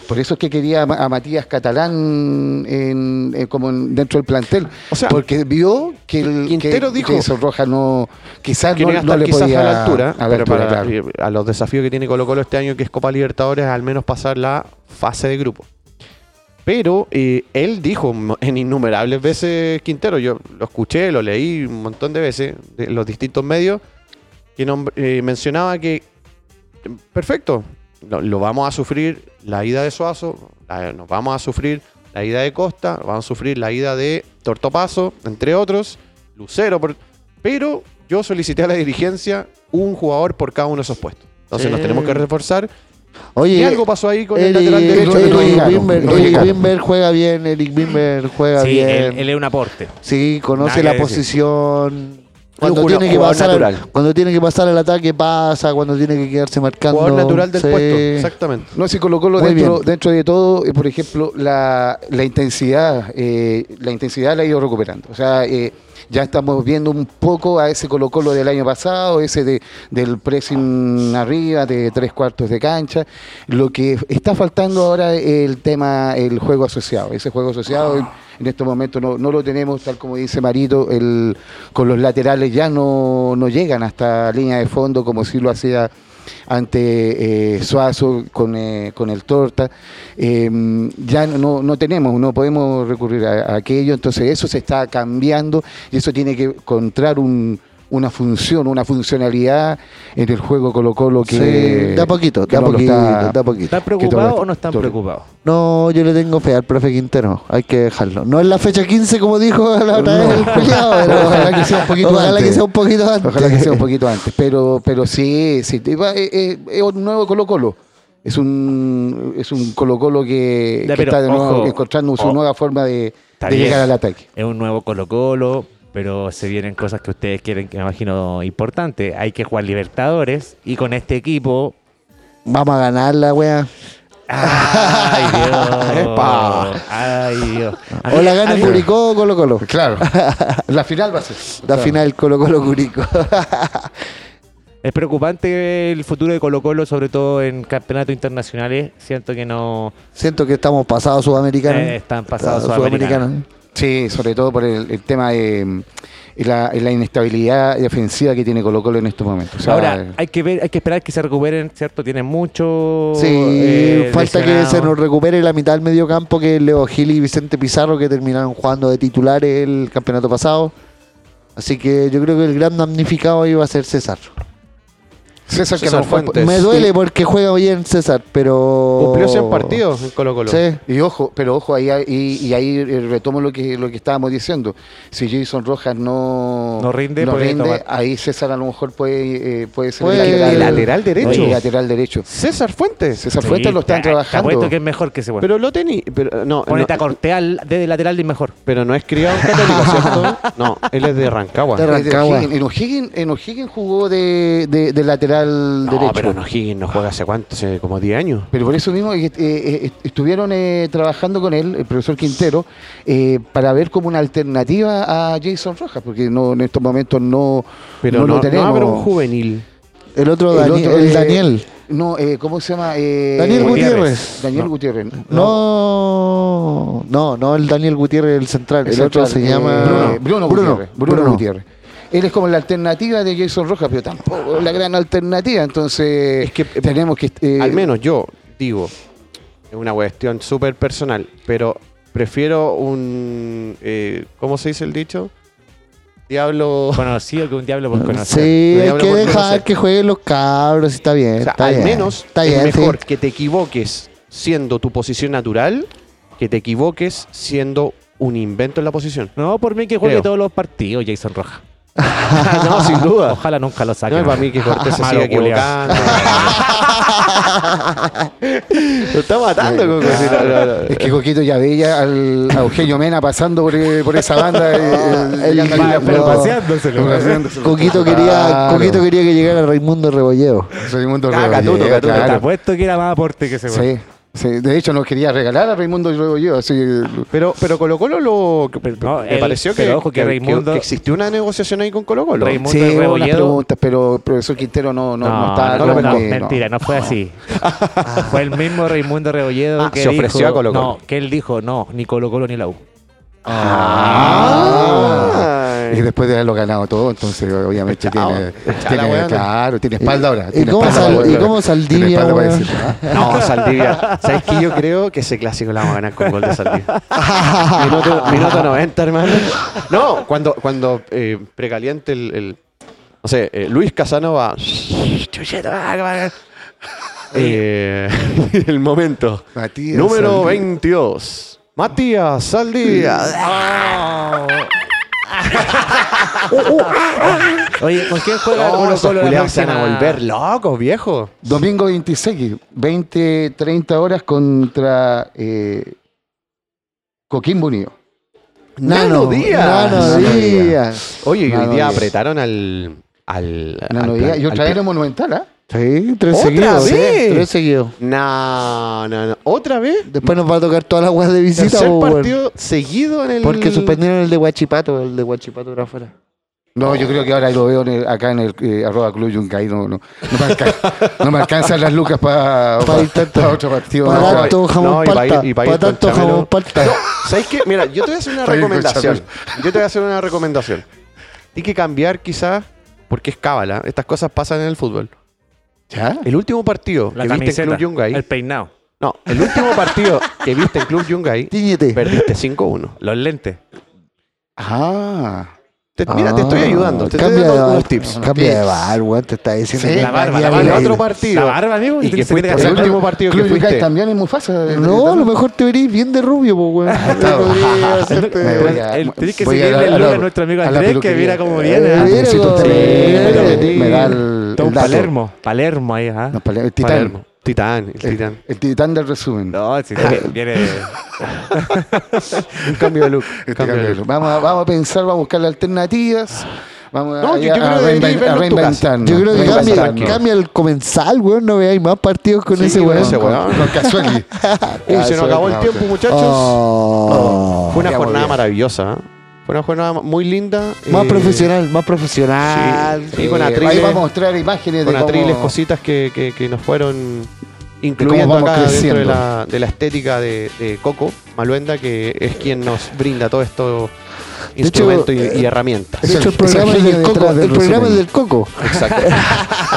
Por eso es que quería a Matías Catalán en, en, como en, dentro del plantel. O sea, porque vio que el Quintero que, dijo que Jason Rojas no, quizás no, no le quizás podía a la altura, a, la pero altura para, claro. a los desafíos que tiene Colo Colo este año, que es Copa Libertadores, al menos pasar la fase de grupo. Pero eh, él dijo en innumerables veces, Quintero, yo lo escuché, lo leí un montón de veces en los distintos medios. Que nombr- eh, mencionaba que perfecto, lo, lo vamos a sufrir la ida de Suazo, la, nos vamos a sufrir la ida de Costa, vamos a sufrir la ida de Tortopaso, entre otros, Lucero, por, pero yo solicité a la dirigencia un jugador por cada uno de esos puestos, entonces sí. nos tenemos que reforzar. Oye, y algo pasó ahí con el, el lateral derecho. Eric Bimber juega bien, Eric Bimber juega sí, bien. Él, él es un aporte. Sí, conoce Nada la posición. Cuando tiene, que pasar, cuando tiene que pasar el ataque pasa, cuando tiene que quedarse marcando. Jugador natural del sí. puesto, exactamente. No, si colocó lo dentro, dentro de todo, eh, por ejemplo, la, la intensidad, eh, la intensidad la ha ido recuperando. O sea, eh, ya estamos viendo un poco a ese Colo Colo del año pasado, ese de, del pressing arriba, de tres cuartos de cancha. Lo que está faltando ahora es el tema, el juego asociado. Ese juego asociado... Ah. En estos momentos no, no lo tenemos, tal como dice Marito, el, con los laterales ya no, no llegan hasta línea de fondo como si lo hacía ante eh, Suazo con, eh, con el Torta. Eh, ya no, no tenemos, no podemos recurrir a, a aquello, entonces eso se está cambiando y eso tiene que encontrar un... una función, una funcionalidad en el juego Colo-Colo que... Sí, da poquito, da no poquito, está, da poquito. ¿Están preocupados o no están preocupados? No, yo le tengo fe al profe Quintero, hay que dejarlo. No es la fecha quince como dijo la otra vez el peleado, pero ojalá que sea un poquito ojalá antes. Que sea un poquito antes. Ojalá que sea un poquito antes, pero, pero sí, sí es un nuevo Colo-Colo. Es un es un Colo-Colo que, ya, que está de nuevo ojo, encontrando su oh, nueva forma de, de llegar al ataque. Es un nuevo Colo-Colo. Pero se vienen cosas que ustedes quieren, que me imagino importante. Hay que jugar Libertadores y con este equipo... Vamos a ganar la wea. ¡Ay, Dios! ¡Epa! ¡Ay, Dios! O la gana Curicó o Colo Colo. Claro. La final va a ser. La claro. final Colo Colo Curicó. Es preocupante el futuro de Colo Colo, sobre todo en campeonatos internacionales. Siento que no... Siento que estamos pasados sudamericanos. Eh, están pasados sudamericanos. sudamericanos. Sí, sobre todo por el, el tema de la, la inestabilidad defensiva que tiene Colo Colo en estos momentos. O sea, ahora, hay que ver, hay que esperar que se recuperen, ¿cierto? Tienen mucho... Sí, eh, falta lesionado. Que se nos recupere la mitad del mediocampo, que Leo Gil y Vicente Pizarro, que terminaron jugando de titulares el campeonato pasado. Así que yo creo que el gran damnificado ahí va a ser César. César, César que no fue, me duele sí. porque juega bien César, pero... Cumplió cien partidos en Colo Colo. Sí. Y ojo, pero ojo, ahí y, y ahí retomo lo que lo que estábamos diciendo. Si Jason Rojas no, no rinde, no rinde ahí César a lo mejor puede, eh, puede ser puede, el, lateral, el lateral derecho. El lateral derecho. César Fuentes. César sí, Fuentes lo están te, trabajando. Te apuesto que es mejor que ese bueno. Pero lo tení... Pero, no, ponete no, a Cortés desde lateral y mejor. Pero no es criado en Católica, ¿cierto? No, él es de Rancagua. De Rancagua. En O'Higgins, en O'Higgins jugó de, de, de lateral no, derecho. Pero no, Higgins no juega hace cuánto, hace como diez años. Pero por eso mismo eh, eh, estuvieron eh, trabajando con él, el profesor Quintero, eh, para ver como una alternativa a Jason Rojas, porque no en estos momentos no, pero no, no lo tenemos. No habrá un juvenil. El otro, Dani- el otro eh, el Daniel. No, eh, ¿cómo se llama? Eh, Daniel Gutiérrez. Daniel no. Gutiérrez. No. no, no, no el Daniel Gutiérrez, el central. El, el otro central, se llama... Eh, Bruno, Bruno, Bruno Gutiérrez. Bruno, Bruno Gutiérrez. Él es como la alternativa de Jason Rojas, pero tampoco la gran alternativa. Entonces, es que tenemos que... Eh, al menos yo digo, es una cuestión súper personal, pero prefiero un... Eh, ¿Cómo se dice el dicho? Diablo... Conocido que un diablo por conocer. Sí, hay que dejar que jueguen los cabros, está bien. O sea, está al bien, menos está es bien, mejor sí. que te equivoques siendo tu posición natural que te equivoques siendo un invento en la posición. No, por mí que juegue Creo. todos los partidos Jason Rojas. No, sin duda. Ojalá nunca lo saquen. No, para mí que Cortés se siga equivocando. Lo está matando, Coco. Sí, no, no, no. Es que Coquito ya veía al, a Eugenio Mena pasando por, por esa banda. No, el, el, el, mal, pero paseándoselo. paseándoselo. Coquito, quería, claro. Coquito quería que llegara Raimundo Rebolledo. Raimundo ah, Rebolledo. Catuto, Catuto, claro. Te apuesto que era más aporte que se fue. Sí. Sí, de hecho nos quería regalar a Raimundo y luego yo así. Pero, pero Colo Colo lo no, me él, pareció que, ojo, que, que, Raimundo, que existió una negociación ahí con Colo Colo. Raimundo sí, preguntas, pero el profesor Quintero no, no, no, no estaba no, no, no, que, mentira, no, no fue así. Ah, fue el mismo Raimundo Rebolledo ah, que se ofreció dijo, a Colo Colo. No, que él dijo no, ni Colo Colo ni la U. Ah. Y después de haberlo ganado todo, entonces obviamente chao, tiene, chao, tiene buena, claro, tiene espalda ahora. ¿Y, tiene cómo, espalda sal, ¿y cómo Saldivia? Decir, ¿no? no, Saldivia. ¿Sabes qué? Yo creo que ese clásico lo vamos a ganar con gol de Saldivia. minuto, minuto noventa, hermano. No, cuando, cuando eh, precaliente el, el, no sé, eh, Luis Casanova. eh, el momento. Matías número Saldivia. veintidós. Matías Saldivia. Oh. uh, uh, uh. Oye, ¿con quién juega oh, Colo Colo? Los van a volver locos, viejo. Domingo veintiséis, veinte, treinta horas contra eh, Coquimbo Unido. Nano, Nano Díaz. Nano Díaz. Oye, Nano hoy día Díaz. Apretaron al. al Nano al Díaz. Y otra era monumental, ¿ah? ¿eh? Sí, tres ¿Otra seguidos. Vez? Sí, tres seguidos. No, no, no. ¿Otra vez? Después nos va a tocar todas las guas de visita. Tercer partido seguido en el... Porque suspendieron el de Huachipato, el de Huachipato era afuera. No, oh. Yo creo que ahora lo veo en el, acá en el eh, arroba Club Yungay. No, no, no, me alcanza, no me alcanzan las lucas para pa pa, pa otro partido. Para no, tanto jamón no, palta. Para pa tanto jamón palta. No, ¿sabes qué? Mira, yo te voy a hacer una recomendación. Yo te voy a hacer una recomendación. Hay que cambiar quizás, porque es cábala. Estas cosas pasan en el fútbol. ¿Ya? El último partido la que camiseta, viste en Club Yungay. El peinado. No, el último partido que viste en Club Yungay. Tíñete. Perdiste cinco uno. Los lentes. Ah. Te, mira, ah, te estoy ayudando. Te estoy dando algunos tips. Cambia de barba, te está diciendo. Sí, la barba, la barba. Otro partido. La barba, amigo. Y, y que fuiste el último club, partido club que fuiste. también es muy fácil. No, a lo mejor te veréis bien de rubio, po, weón. Tienes que seguirle el look a nuestro amigo Andrés, que mira cómo viene. Me da el... Tom Palermo, Palermo ahí, ¿ah? ¿eh? No, el Titán. Palermo. Titán, el, el Titán. El Titán del resumen. No, el Titán viene... Un cambio de look. Este cambio de look. look. Vamos, a, vamos a pensar, vamos a buscar alternativas. Vamos no, a, yo, yo a, a reinventar. Yo creo que cambia, cambia el comensal, weón. No veáis más partidos con sí, ese weón. Con, con, con, con Casuelli. Uy, se nos acabó el tiempo, muchachos. Oh, oh, fue una jornada maravillosa, ¿eh? Fue una jornada muy linda. Más eh, profesional, más profesional. Sí, sí, eh, con atriles. Ahí vamos a mostrar imágenes con de atriles, cómo, cositas que, que, que nos fueron incluyendo de acá creciendo. Dentro de la, de la estética de, de Coco Maluenda, que es quien nos brinda todo esto. Instrumentos y, eh, y herramientas. De hecho, el programa es del Coco. El programa es del Coco. Exacto.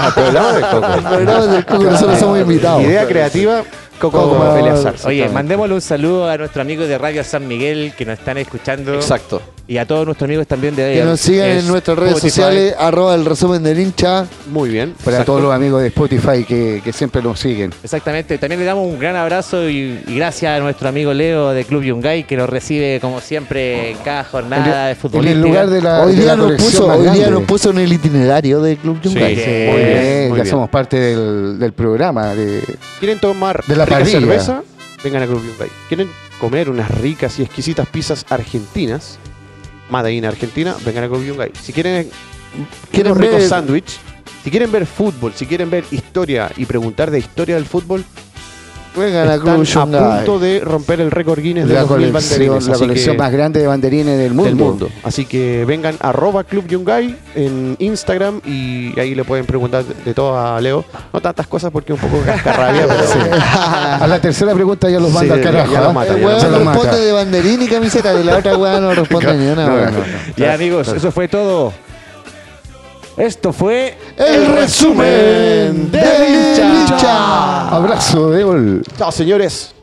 El programa del Coco. El programa es del Coco. Nosotros somos invitados. Idea creativa. Coco Maluenda. Oye, mandémosle un saludo a nuestros amigos de Radio San Miguel que nos están escuchando. Exacto. Y a todos nuestros amigos también de... Que nos sigan en nuestras redes sociales, arroba el resumen del hincha. Muy bien. Para exacto. Todos los amigos de Spotify que, que siempre nos siguen. Exactamente. También le damos un gran abrazo y, y gracias a nuestro amigo Leo de Club Yungay, que nos recibe como siempre en cada jornada de fútbol. En el lugar de la... Hoy día, nos puso, hoy día nos puso en el itinerario de Club Yungay. Sí, sí. Muy bien, muy ya bien. Somos parte del, del programa. De, ¿Quieren tomar de la rica cerveza? Vengan a Club Yungay. ¿Quieren comer unas ricas y exquisitas pizzas argentinas? Madaína, Argentina, vengan a Club Yungay. Si quieren, quieren unos ricos sándwich, si quieren ver fútbol, si quieren ver historia y preguntar de historia del fútbol, vengan a Club Yungay. A punto de romper el récord Guinness de dos mil banderines. La colección más grande de banderines del mundo. del mundo. Así que vengan arroba Club Yungay en Instagram y ahí le pueden preguntar de todo a Leo. No tantas cosas porque es un poco cascarrabia, pero sí. A la tercera pregunta ya los manda al sí, carajo. Ya, ya los mata, ya se los mata. Responde de banderín y camiseta, de la otra weá no responde ni una. No, no, no, no. Ya amigos, eso fue todo. Esto fue el resumen del hincha. Abrazo de gol. Chao, señores.